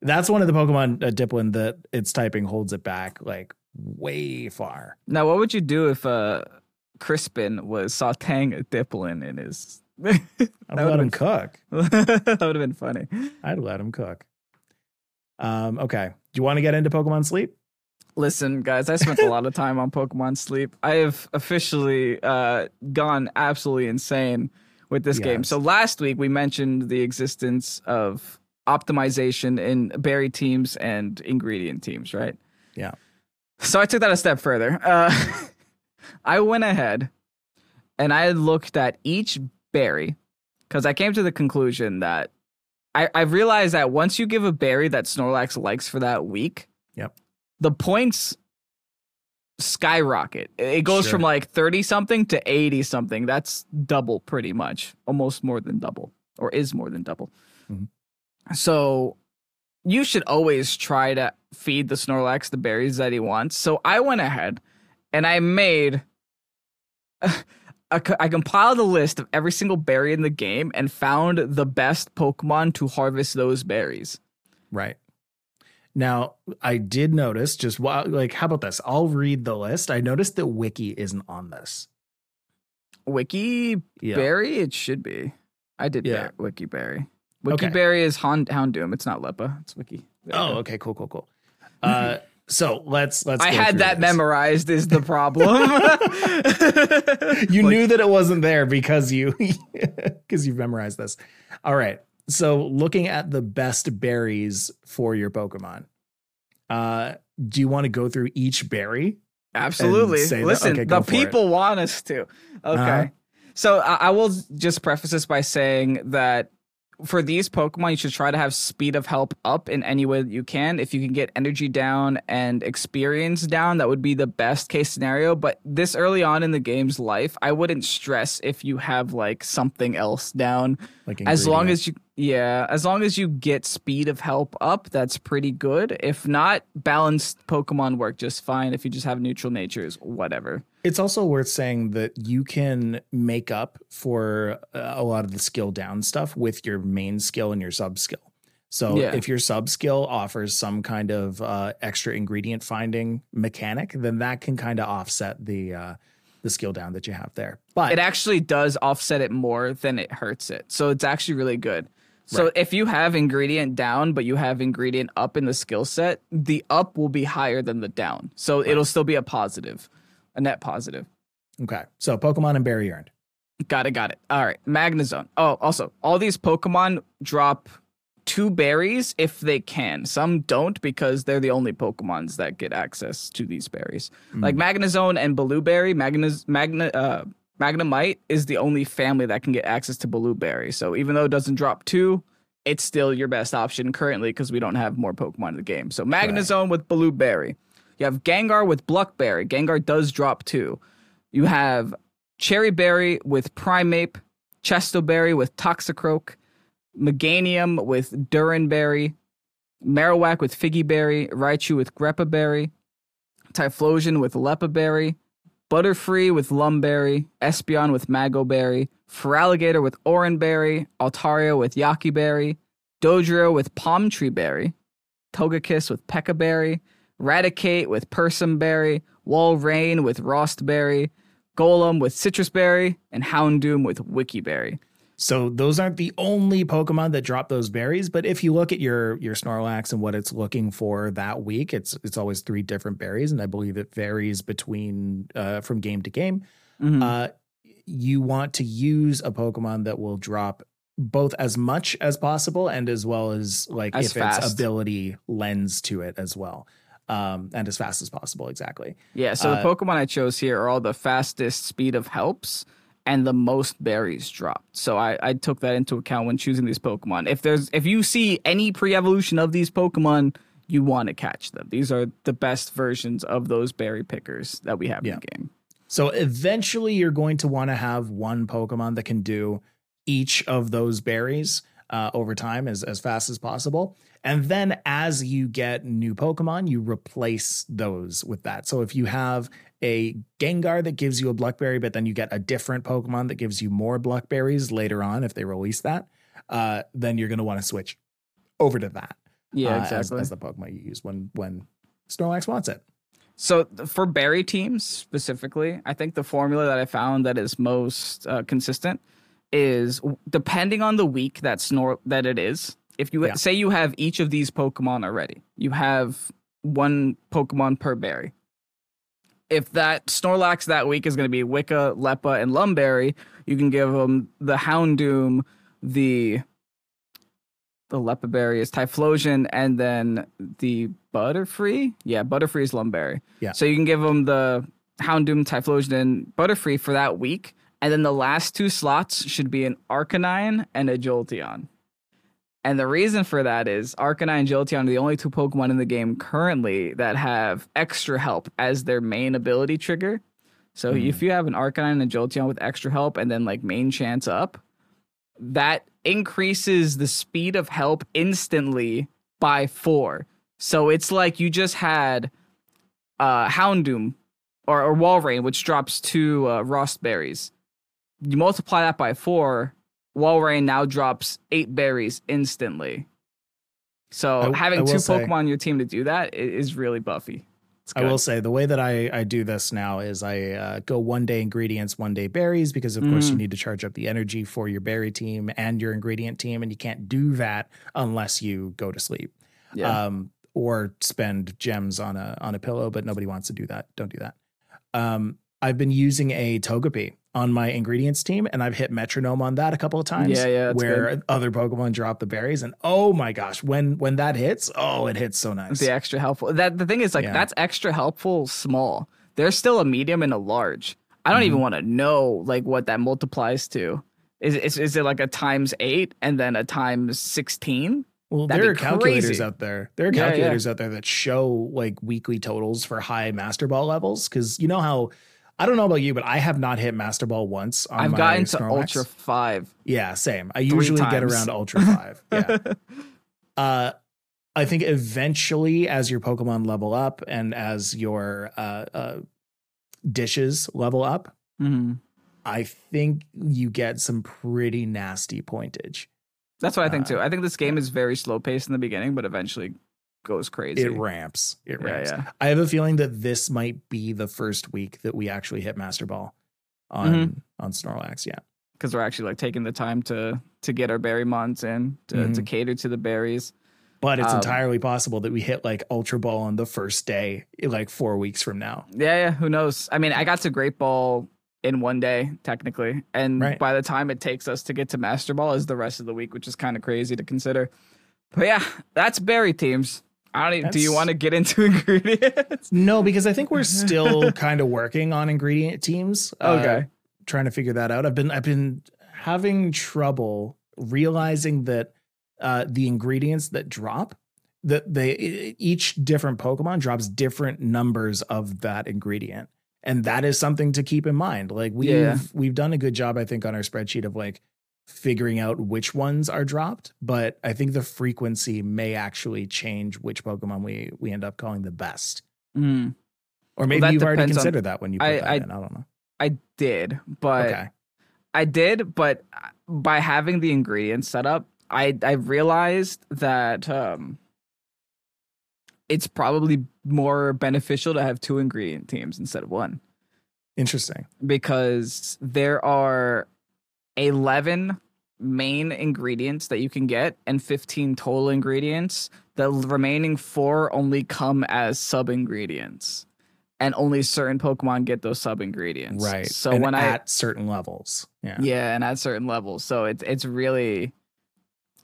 that's one of the Pokemon, uh, Dipplin, that its typing holds it back like way far. Now, what would you do if... Uh... Crispin was sauteing a Dipplin in his... I'd let him cook. That would have been funny. I'd let him cook. Um, okay. Do you want to get into Pokemon Sleep? Listen, guys, I spent a lot of time on Pokemon Sleep. I have officially uh, gone absolutely insane with this yes. game. So last week we mentioned the existence of optimization in berry teams and ingredient teams, right? Yeah. So I took that a step further. Uh I went ahead and I looked at each berry because I came to the conclusion that I, I realized that once you give a berry that Snorlax likes for that week, yep, the points skyrocket. It goes sure. from like thirty something to eighty something. That's double pretty much, almost more than double, or is more than double. Mm-hmm. So you should always try to feed the Snorlax the berries that he wants. So I went ahead and I made, a, a, I compiled a list of every single berry in the game and found the best Pokemon to harvest those berries. Right. Now, I did notice just while, like, how about this? I'll read the list. I noticed that Wiki isn't on this. Wiki yeah. berry? It should be. I did yeah. bear, Wiki berry. Wiki okay. berry is Hound, Houndoom. It's not Leppa. It's Wiki. There oh, okay. Cool, cool, cool. Uh, So let's let's. I had that this. memorized is the problem. You like, knew that it wasn't there because you because you've memorized this. All right. So looking at the best berries for your Pokemon, uh, do you want to go through each berry? Absolutely. Listen, okay, the people it. want us to. Okay. Uh-huh. So I-, I will just preface this by saying that for these Pokemon, you should try to have speed of help up in any way that you can. If you can get energy down and experience down, that would be the best case scenario. But this early on in the game's life, I wouldn't stress if you have like something else down. Like as long as you, yeah, as long as you get speed of help up, that's pretty good. If not, balanced Pokemon work just fine. If you just have neutral natures, whatever. It's also worth saying that you can make up for uh, a lot of the skill down stuff with your main skill and your sub skill. So yeah. if your sub skill offers some kind of uh, extra ingredient finding mechanic, then that can kind of offset the uh, the skill down that you have there. But it actually does offset it more than it hurts it. So it's actually really good. So right. if you have ingredient down, but you have ingredient up in the skill set, the up will be higher than the down. So right. it'll still be a positive, a net positive. Okay. So Pokemon and Barry earned. Got it. Got it. All right. Magnezone. Oh, also, all these Pokemon drop two berries if they can. Some don't because they're the only Pokemons that get access to these berries. Mm. Like Magnezone and Blueberry, Magnez, Magna, uh, Magnemite is the only family that can get access to Blueberry. So even though it doesn't drop two, it's still your best option currently because we don't have more Pokemon in the game. So Magnezone right. with Blueberry. You have Gengar with Bluckberry. Gengar does drop two. You have Cherryberry with Primeape, Chestoberry with Toxicroak, Meganium with Duranberry, Marowak with Figgyberry, Raichu with Grepaberry, Typhlosion with Lepaberry, Butterfree with Lumberry, Espeon with Magoberry, Feraligatr with Oranberry, Altaria with Yakiberry, Dodrio with Palm Tree Berry, Togekiss with Peccaberry, Raticate with Persimberry, Walrein with Rostberry, Golem with Citrusberry, and Houndoom with Wikiberry. So those aren't the only Pokemon that drop those berries, but if you look at your your Snorlax and what it's looking for that week, it's it's always three different berries, and I believe it varies between uh, from game to game. Mm-hmm. Uh, you want to use a Pokemon that will drop both as much as possible and as well as like as if fast. Its ability lends to it as well. Um, and as fast as possible, exactly. Yeah, so uh, the Pokemon I chose here are all the fastest speed of helps and the most berries dropped. So I, I took that into account when choosing these Pokemon. If there's if you see any pre-evolution of these Pokemon, you want to catch them. These are the best versions of those berry pickers that we have yeah. in the game. So eventually you're going to want to have one Pokemon that can do each of those berries uh, over time as, as fast as possible. And then as you get new Pokemon, you replace those with that. So if you have a Gengar that gives you a Bluckberry, but then you get a different Pokemon that gives you more Bluckberries later on, if they release that, uh, then you're going to want to switch over to that. Yeah, uh, exactly. As, as the Pokemon you use when, when Snorlax wants it. So for berry teams specifically, I think the formula that I found that is most uh, consistent is depending on the week that, Snor- that it is. If you yeah. say you have each of these Pokemon already, you have one Pokemon per berry. If that Snorlax that week is going to be Wicca, Lepa, and Lumberry, you can give them the Houndoom, the the Lepaberry is Typhlosion, and then the Butterfree. Yeah, Butterfree is Lumberry. Yeah. So you can give them the Houndoom, Typhlosion, and Butterfree for that week, and then the last two slots should be an Arcanine and a Jolteon. And the reason for that is Arcanine and Jolteon are the only two Pokemon in the game currently that have extra help as their main ability trigger. So mm. if you have an Arcanine and a Jolteon with extra help and then like main chance up, that increases the speed of help instantly by four. So it's like you just had uh, Houndoom or, or Walrein, which drops two uh, Rustberries. You multiply that by four. Walrein now drops eight berries instantly. So I, having I two Pokemon on your team to do that is really buffy. I will say the way that I, I do this now is I uh, go one day ingredients, one day berries, because of mm. course you need to charge up the energy for your berry team and your ingredient team. And you can't do that unless you go to sleep yeah. um, or spend gems on a, on a pillow, but nobody wants to do that. Don't do that. Um, I've been using a Togepi on my ingredients team, and I've hit metronome on that a couple of times yeah, yeah, where good. other Pokemon drop the berries, and oh my gosh, when when that hits, oh, it hits so nice. The extra helpful. That the thing is like yeah. that's extra helpful small. There's still a medium and a large. I don't mm-hmm. even want to know like what that multiplies to. Is, is is it like a times eight and then a times sixteen? Well, That'd there are calculators crazy. out there. There are calculators yeah, yeah. out there that show like weekly totals for high Master Ball levels, because you know how. I don't know about you, but I have not hit Master Ball once on I've my gotten to Snorlax. Ultra five. Yeah, same. I Three usually times. get around Ultra five. yeah. Uh, I think eventually as your Pokemon level up and as your uh, uh, dishes level up, mm-hmm. I think you get some pretty nasty pointage. That's what uh, I think too. I think this game is very slow paced in the beginning, but eventually goes crazy. It ramps. It ramps. Yeah, yeah. I have a feeling that this might be the first week that we actually hit Master Ball on mm-hmm. on Snorlax. Yeah, because we're actually like taking the time to to get our Berrymons in to, mm-hmm. to cater to the berries. But it's um, entirely possible that we hit like Ultra Ball on the first day, like four weeks from now. Yeah, yeah. Who knows? I mean, I got to Great Ball in one day, technically. And right. by the time it takes us to get to Master Ball is the rest of the week, which is kind of crazy to consider. But yeah, that's berry teams. I don't even, do you want to get into ingredients? No, because I think we're still kind of working on ingredient teams. Okay. Uh, trying to figure that out. I've been I've been having trouble realizing that uh the ingredients that drop, that they each different Pokemon drops different numbers of that ingredient, and that is something to keep in mind. Like we've yeah. we've done a good job, I think, on our spreadsheet of like figuring out which ones are dropped, but I think the frequency may actually change which Pokemon we we end up calling the best. mm. Or maybe well, you've already considered on, that when you put I, that I, in I don't know I did but okay. I did but by having the ingredients set up, I, I realized that um, it's probably more beneficial to have two ingredient teams instead of one. Interesting. Because there are eleven main ingredients that you can get and fifteen total ingredients. The remaining four only come as sub-ingredients. And only certain Pokemon get those sub ingredients. Right. So and when at I at certain levels. Yeah. Yeah, and at certain levels. So it's it's really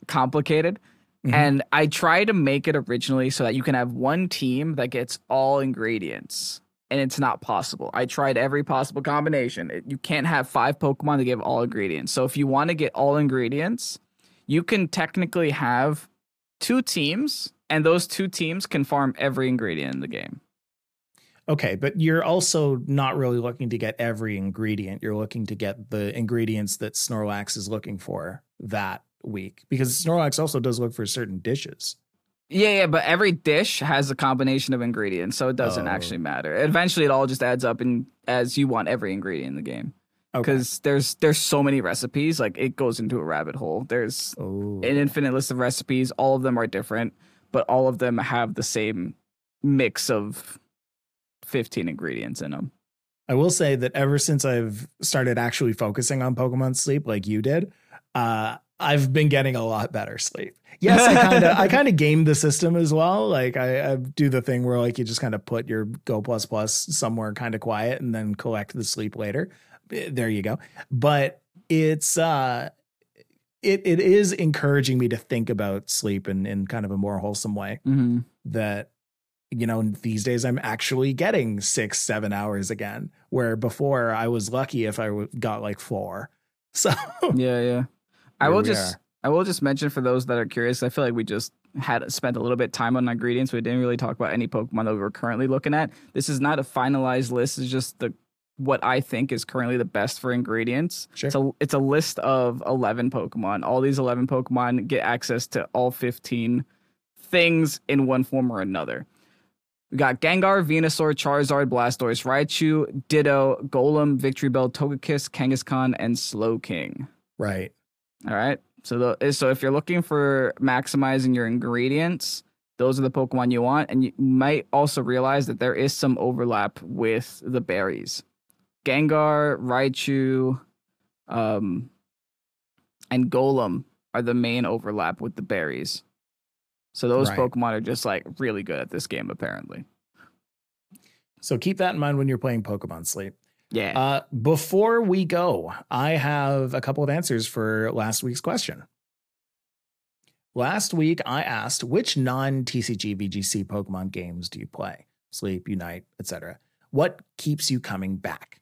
complicated. Mm-hmm. And I try to make it originally so that you can have one team that gets all ingredients, and it's not possible. I tried every possible combination. It, you can't have five Pokemon to give all ingredients. So if you want to get all ingredients, you can technically have two teams, and those two teams can farm every ingredient in the game. Okay, but you're also not really looking to get every ingredient. You're looking to get the ingredients that Snorlax is looking for that week, because Snorlax also does look for certain dishes. Yeah, yeah, but every dish has a combination of ingredients, so it doesn't oh. actually matter. Eventually, it all just adds up, and as you want every ingredient in the game, because okay. there's there's so many recipes, like it goes into a rabbit hole. There's oh. an infinite list of recipes. All of them are different, but all of them have the same mix of fifteen ingredients in them. I will say that ever since I've started actually focusing on Pokemon Sleep, like you did, uh, I've been getting a lot better sleep. Yes, I kind of I kind of game the system as well. Like I, I do the thing where like you just kind of put your Go Plus Plus somewhere kind of quiet and then collect the sleep later. There you go. But it's uh, it it is encouraging me to think about sleep in, in kind of a more wholesome way. Mm-hmm. That, you know, these days I'm actually getting six, seven hours again, where before I was lucky if I got like four. So yeah, yeah. I will just are. I will just mention for those that are curious, I feel like we just had spent a little bit of time on ingredients. We didn't really talk about any Pokemon that we were currently looking at. This is not a finalized list. It's just the what I think is currently the best for ingredients. Sure. It's a, it's a list of eleven Pokemon. All these eleven Pokemon get access to all fifteen things in one form or another. We got Gengar, Venusaur, Charizard, Blastoise, Raichu, Ditto, Golem, Victreebel, Togekiss, Kangaskhan, and Slowking. Right. All right. So the, so if you're looking for maximizing your ingredients, those are the Pokemon you want. And you might also realize that there is some overlap with the berries. Gengar, Raichu, um, and Golem are the main overlap with the berries. So those right. Pokemon are just like really good at this game, apparently. So keep that in mind when you're playing Pokemon Sleep. Yeah. Uh, before we go, I have a couple of answers for last week's question. Last week, I asked, which non-T C G V G C Pokemon games do you play? Sleep, Unite, et cetera. What keeps you coming back?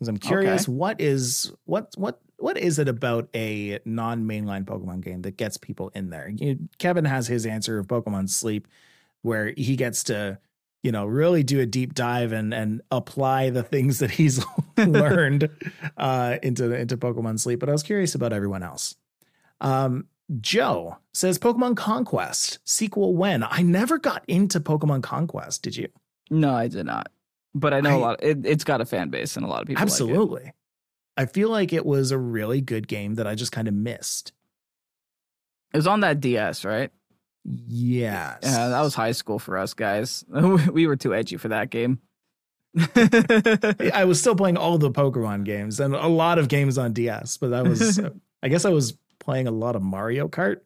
Because I'm curious, okay. what is what what what is it about a non-mainline Pokemon game that gets people in there? You, Kevin has his answer of Pokemon Sleep, where he gets to, you know, really do a deep dive and and apply the things that he's learned uh, into into Pokemon Sleep. But I was curious about everyone else. Um, Joe says Pokemon Conquest sequel when? I never got into Pokemon Conquest. Did you? No, I did not. But I know I, a lot. It, it's got a fan base and a lot of people. Absolutely. Like it. I feel like it was a really good game that I just kind of missed. It was on that D S, right? Yes. Yeah, that was high school for us guys. We were too edgy for that game. I was still playing all the Pokemon games and a lot of games on D S, but that was, I guess I was playing a lot of Mario Kart.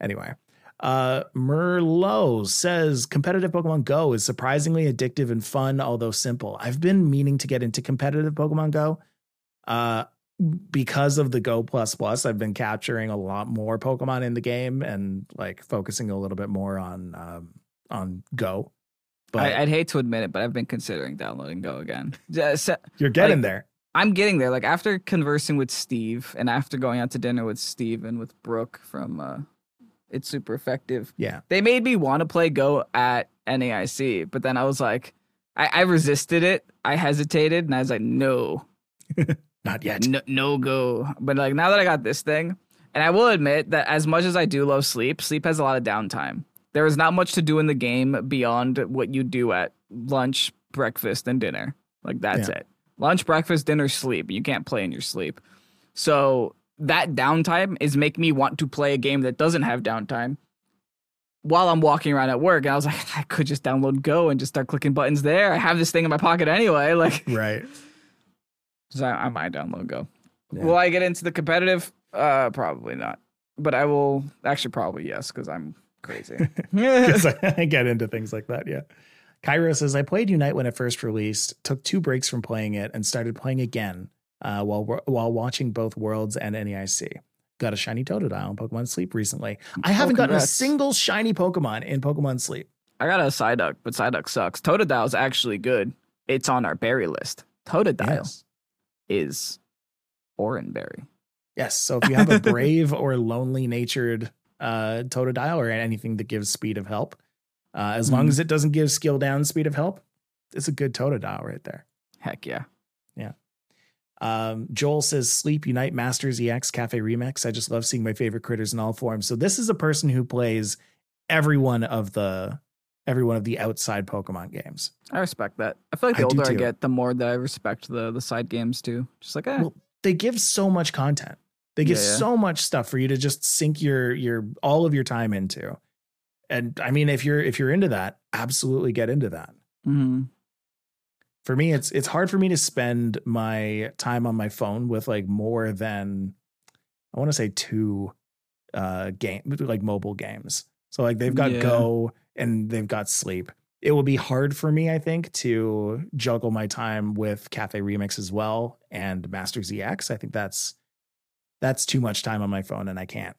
Anyway, uh, Merlot says competitive Pokemon Go is surprisingly addictive and fun, although simple. I've been meaning to get into competitive Pokemon Go. Uh, because of the Go Plus Plus, I've been capturing a lot more Pokemon in the game and like focusing a little bit more on um, on Go. But I, I'd hate to admit it, but I've been considering downloading Go again. So, you're getting like, there. I'm getting there. Like after conversing with Steve and after going out to dinner with Steve and with Brooke from uh, It's Super Effective. Yeah, they made me want to play Go at N A I C, but then I was like, I, I resisted it. I hesitated, and I was like, no, not yet. No, no Go. But like now that I got this thing, and I will admit that as much as I do love sleep, sleep has a lot of downtime. There is not much to do in the game beyond what you do at lunch, breakfast, and dinner. Like, that's yeah. it. Lunch, breakfast, dinner, sleep. You can't play in your sleep. So that downtime is making me want to play a game that doesn't have downtime while I'm walking around at work. And I was like, I could just download Go and just start clicking buttons there. I have this thing in my pocket anyway. Like, right. So I, I might download Go. Yeah. Will I get into the competitive? Uh, probably not. But I will actually probably yes, because I'm crazy. I, I get into things like that. Yeah. Kyra says, I played Unite when it first released, took two breaks from playing it and started playing again uh, while while watching both Worlds and N A I C. Got a shiny Totodile in Pokemon Sleep recently. I haven't Pokemon gotten X. a single shiny Pokemon in Pokemon Sleep. I got a Psyduck, but Psyduck sucks. Totodile is actually good. It's on our berry list. Totodile yes. is Oranberry. Yes. So if you have a brave or lonely natured Uh, Totodile or anything that gives speed of help, uh, as mm. long as it doesn't give skill down speed of help, it's a good Totodile right there. Heck yeah. Yeah. Um, Joel says Sleep, Unite, Masters, E X, Cafe Remix. I just love seeing my favorite critters in all forms. So this is a person who plays every one of the every one of the outside Pokemon games. I respect that. I feel like the I older I get, the more that I respect the the side games too. Just like eh. well, they give so much content. They give yeah, yeah. so much stuff for you to just sink your your all of your time into. And I mean, if you're if you're into that, absolutely get into that. Mm-hmm. For me, it's it's hard for me to spend my time on my phone with like more than I want to say two uh, game like mobile games. So like they've got yeah. Go and they've got Sleep. It will be hard for me, I think, to juggle my time with Cafe Remix as well and Masters E X. I think that's That's too much time on my phone and I can't.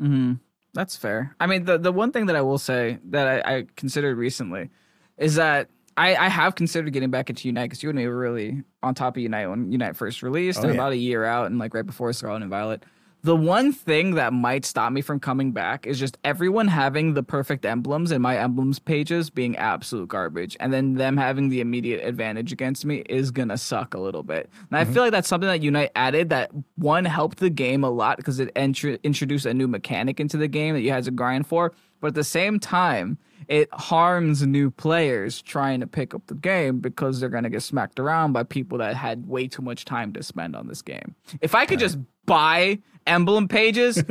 Mm-hmm. That's fair. I mean, the, the one thing that I will say that I, I considered recently is that I, I have considered getting back into Unite because you and me were really on top of Unite when Unite first released oh, and yeah. about a year out and like right before Scarlet and Violet. The one thing that might stop me from coming back is just everyone having the perfect emblems and my emblems pages being absolute garbage. And then them having the immediate advantage against me is going to suck a little bit. And mm-hmm. I feel like that's something that Unite added that, one, helped the game a lot because it entr- introduced a new mechanic into the game that you had to grind for. But at the same time, it harms new players trying to pick up the game because they're going to get smacked around by people that had way too much time to spend on this game. If I could right. just buy emblem pages,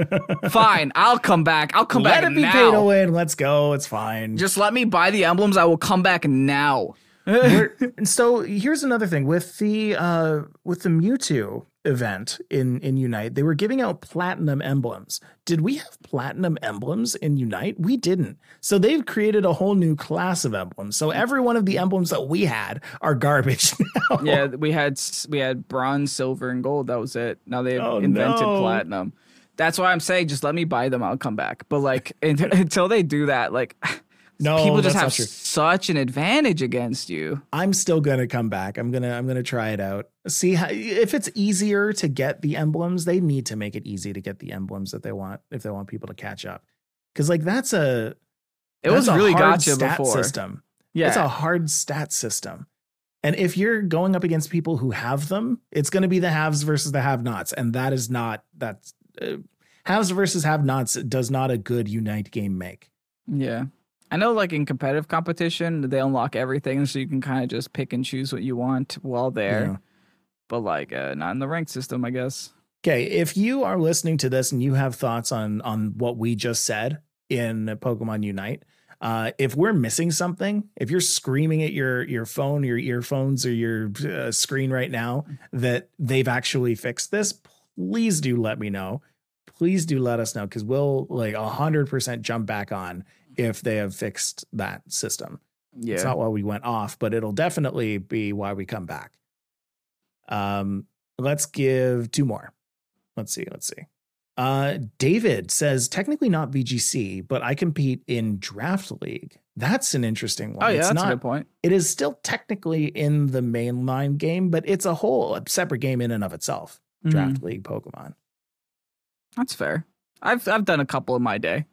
fine, I'll come back. I'll come let back. Let it be paid to win. Let's go. It's fine. Just let me buy the emblems. I will come back now. So here's another thing with the uh, with the Mewtwo event in in Unite, they were giving out platinum emblems. Did we have platinum emblems in Unite? We didn't. So they've created a whole new class of emblems. So every one of the emblems that we had are garbage now. Yeah, we had we had bronze, silver, and gold. That was it. Now they've oh, invented no. platinum. That's why I'm saying just let me buy them. I'll come back. But like until they do that, like. No, people just have such an advantage against you. I'm still going to come back. I'm going to I'm going to try it out. See how, if it's easier to get the emblems, they need to make it easy to get the emblems that they want if they want people to catch up. Because like that's a it was really gotcha before system. Yeah, it's a hard stat system. And if you're going up against people who have them, it's going to be the haves versus the have-nots. And that is not that's uh, haves versus have-nots does not a good Unite game make. Yeah. I know, like in competitive competition, they unlock everything, so you can kind of just pick and choose what you want while there. Yeah. But like, uh, not in the ranked system, I guess. Okay, if you are listening to this and you have thoughts on on what we just said in Pokemon Unite, uh, if we're missing something, if you're screaming at your your phone, your earphones, or your uh, screen right now that they've actually fixed this, please do let me know. Please do let us know, because we'll like one hundred percent jump back on if they have fixed that system. Yeah, it's not why we went off, but it'll definitely be why we come back. Um, let's give two more. Let's see. Let's see. Uh, David says, technically not V G C, but I compete in Draft League. That's an interesting one. Oh, yeah, it's that's not, a good point. It is still technically in the mainline game, but it's a whole a separate game in and of itself. Mm-hmm. Draft League Pokemon. That's fair. I've I've done a couple in my day.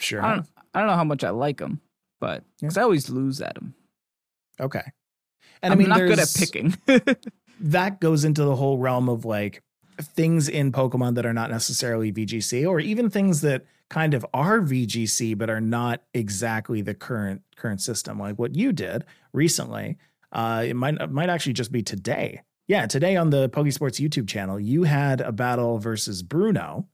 Sure. I don't, I don't know how much I like them, but because yeah. I always lose at them. Okay. And I'm I mean, not good at picking. That goes into the whole realm of like things in Pokemon that are not necessarily V G C, or even things that kind of are V G C but are not exactly the current current system, like what you did recently. Uh, it might it might actually just be today. Yeah, today on the PokeSports YouTube channel, you had a battle versus Bruno,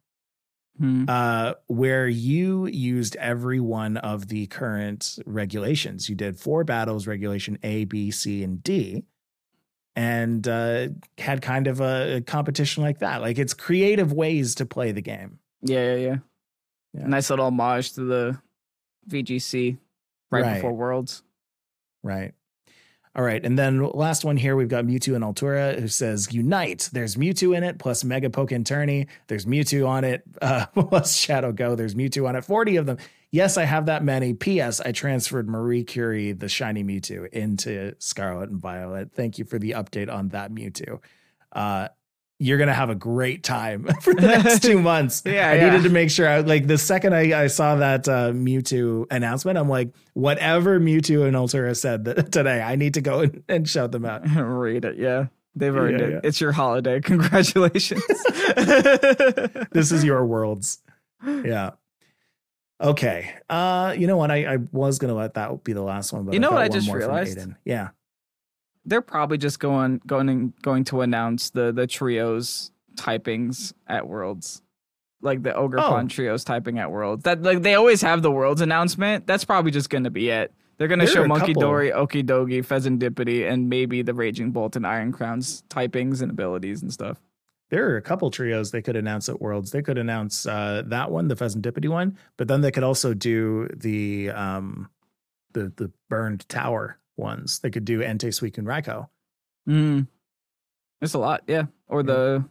hmm. uh, where you used every one of the current regulations. You did four battles, regulation A, B, C, and D. And uh, had kind of a, a competition like that. Like, it's creative ways to play the game. Yeah, yeah, yeah. yeah. Nice little homage to the V G C right, right before Worlds. Right. All right. And then last one here, we've got Mewtwo and Altura, who says, Unite. There's Mewtwo in it, plus Mega Pokken Tourney. There's Mewtwo on it, uh, plus Shadow Go. There's Mewtwo on it. forty of them. Yes, I have that many. P S. I transferred Marie Curie, the shiny Mewtwo, into Scarlet and Violet. Thank you for the update on that Mewtwo. Uh, you're going to have a great time for the next two months. yeah, I yeah. needed to make sure. I, like the second I, I saw that uh, Mewtwo announcement, I'm like, whatever Mewtwo and Altura said that today, I need to go and, and shout them out. Read it. Yeah, they've earned yeah, it. Yeah. It's your holiday. Congratulations. This is your Worlds. Yeah. Okay. Uh, you know what? I, I was going to let that be the last one, but you know what I just realized? Yeah. They're probably just going going and going to announce the the trios typings at Worlds. Like the Ogerpon oh. trios typing at Worlds. That like they always have the Worlds announcement. That's probably just going to be it. They're going to show Monkey Dory, Okidogi, Fezandipiti, and maybe the Raging Bolt and Iron Crown's typings and abilities and stuff. There are a couple trios they could announce at Worlds. They could announce uh, that one, the Fezandipiti one, but then they could also do the um, the the Burned Tower ones. They could do Entei, Suicune, Raikou. Mm. It's a lot, yeah. Or yeah. the,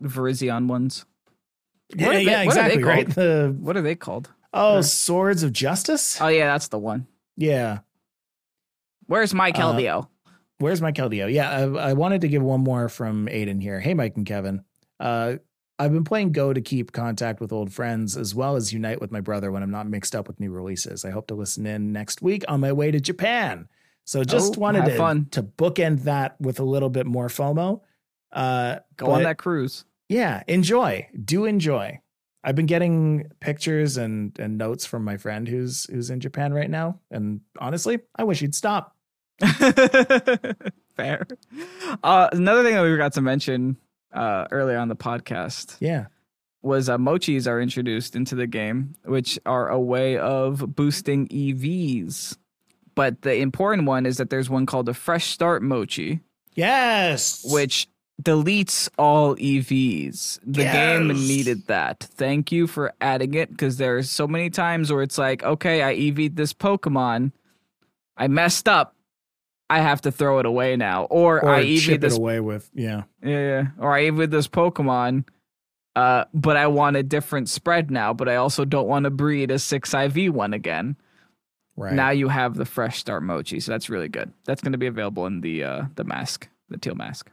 the Virizion ones. Yeah, they, yeah, exactly. Right. The what are they called? Oh, or, Swords of Justice. Oh yeah, that's the one. Yeah. Where's my Keldeo? Uh, Where's Mike Keldeo? Yeah, I, I wanted to give one more from Aiden here. Hey, Mike and Kevin. Uh, I've been playing Go to keep contact with old friends, as well as Unite with my brother when I'm not mixed up with new releases. I hope to listen in next week on my way to Japan. So just oh, wanted to, fun. to bookend that with a little bit more FOMO. Uh, Go but, on that cruise. Yeah, enjoy. Do enjoy. I've been getting pictures and, and notes from my friend who's who's in Japan right now. And honestly, I wish he'd stop. Fair. Uh, another thing that we forgot to mention uh, earlier on the podcast, yeah, was uh, mochis are introduced into the game, which are a way of boosting E Vs. But the important one is that there's one called a Fresh Start Mochi. Yes, which deletes all E Vs. The yes. game needed that. Thank you for adding it, because there's so many times where it's like, okay, I E V'd this Pokemon, I messed up. I have to throw it away now, or, or I even this it away with yeah. yeah, yeah, or I even this Pokemon, uh, but I want a different spread now, but I also don't want to breed a six I V one again. Right now, you have the Fresh Start Mochi, so that's really good. That's going to be available in the uh, the mask, the Teal Mask.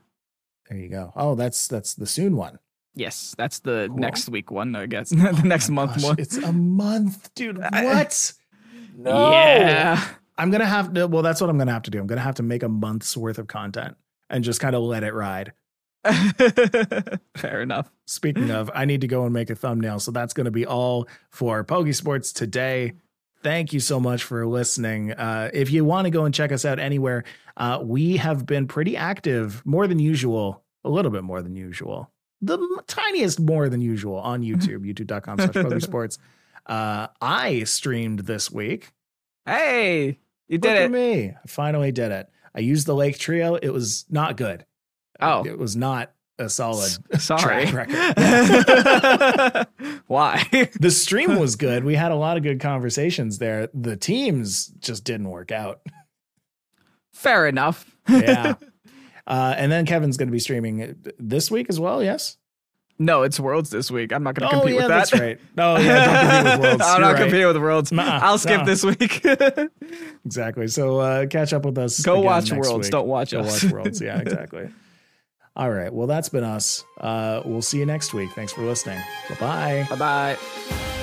There you go. Oh, that's that's the soon one. Yes, that's the cool. next week one, I guess. the oh next month gosh, one. It's a month, dude. What? no. Yeah. I'm going to have to, well, that's what I'm going to have to do. I'm going to have to make a month's worth of content and just kind of let it ride. Fair enough. Speaking of, I need to go and make a thumbnail. So that's going to be all for PokeSports today. Thank you so much for listening. Uh, if you want to go and check us out anywhere, uh, we have been pretty active, more than usual, a little bit more than usual. the tiniest more than usual on YouTube, youtube.com slash PokeSports. Uh, I streamed this week. Hey, you did Look it. At me. I finally did it. I used the Lake Trio. It was not good. Oh, it was not a solid S- sorry. track record. Why? The stream was good. We had a lot of good conversations there. The teams just didn't work out. Fair enough. Yeah. Uh, and then Kevin's going to be streaming this week as well. Yes. No, it's Worlds this week. I'm not going to oh, compete yeah, with that. That's right. No, yeah, don't compete with Worlds. I'm You're not right. competing with Worlds. Nuh-uh, I'll skip nuh-uh. this week. Exactly. So uh, catch up with us. Go watch Worlds. Week. Don't watch Go us. Watch Worlds. Yeah, exactly. All right. Well, that's been us. Uh, we'll see you next week. Thanks for listening. Bye-bye. Bye-bye.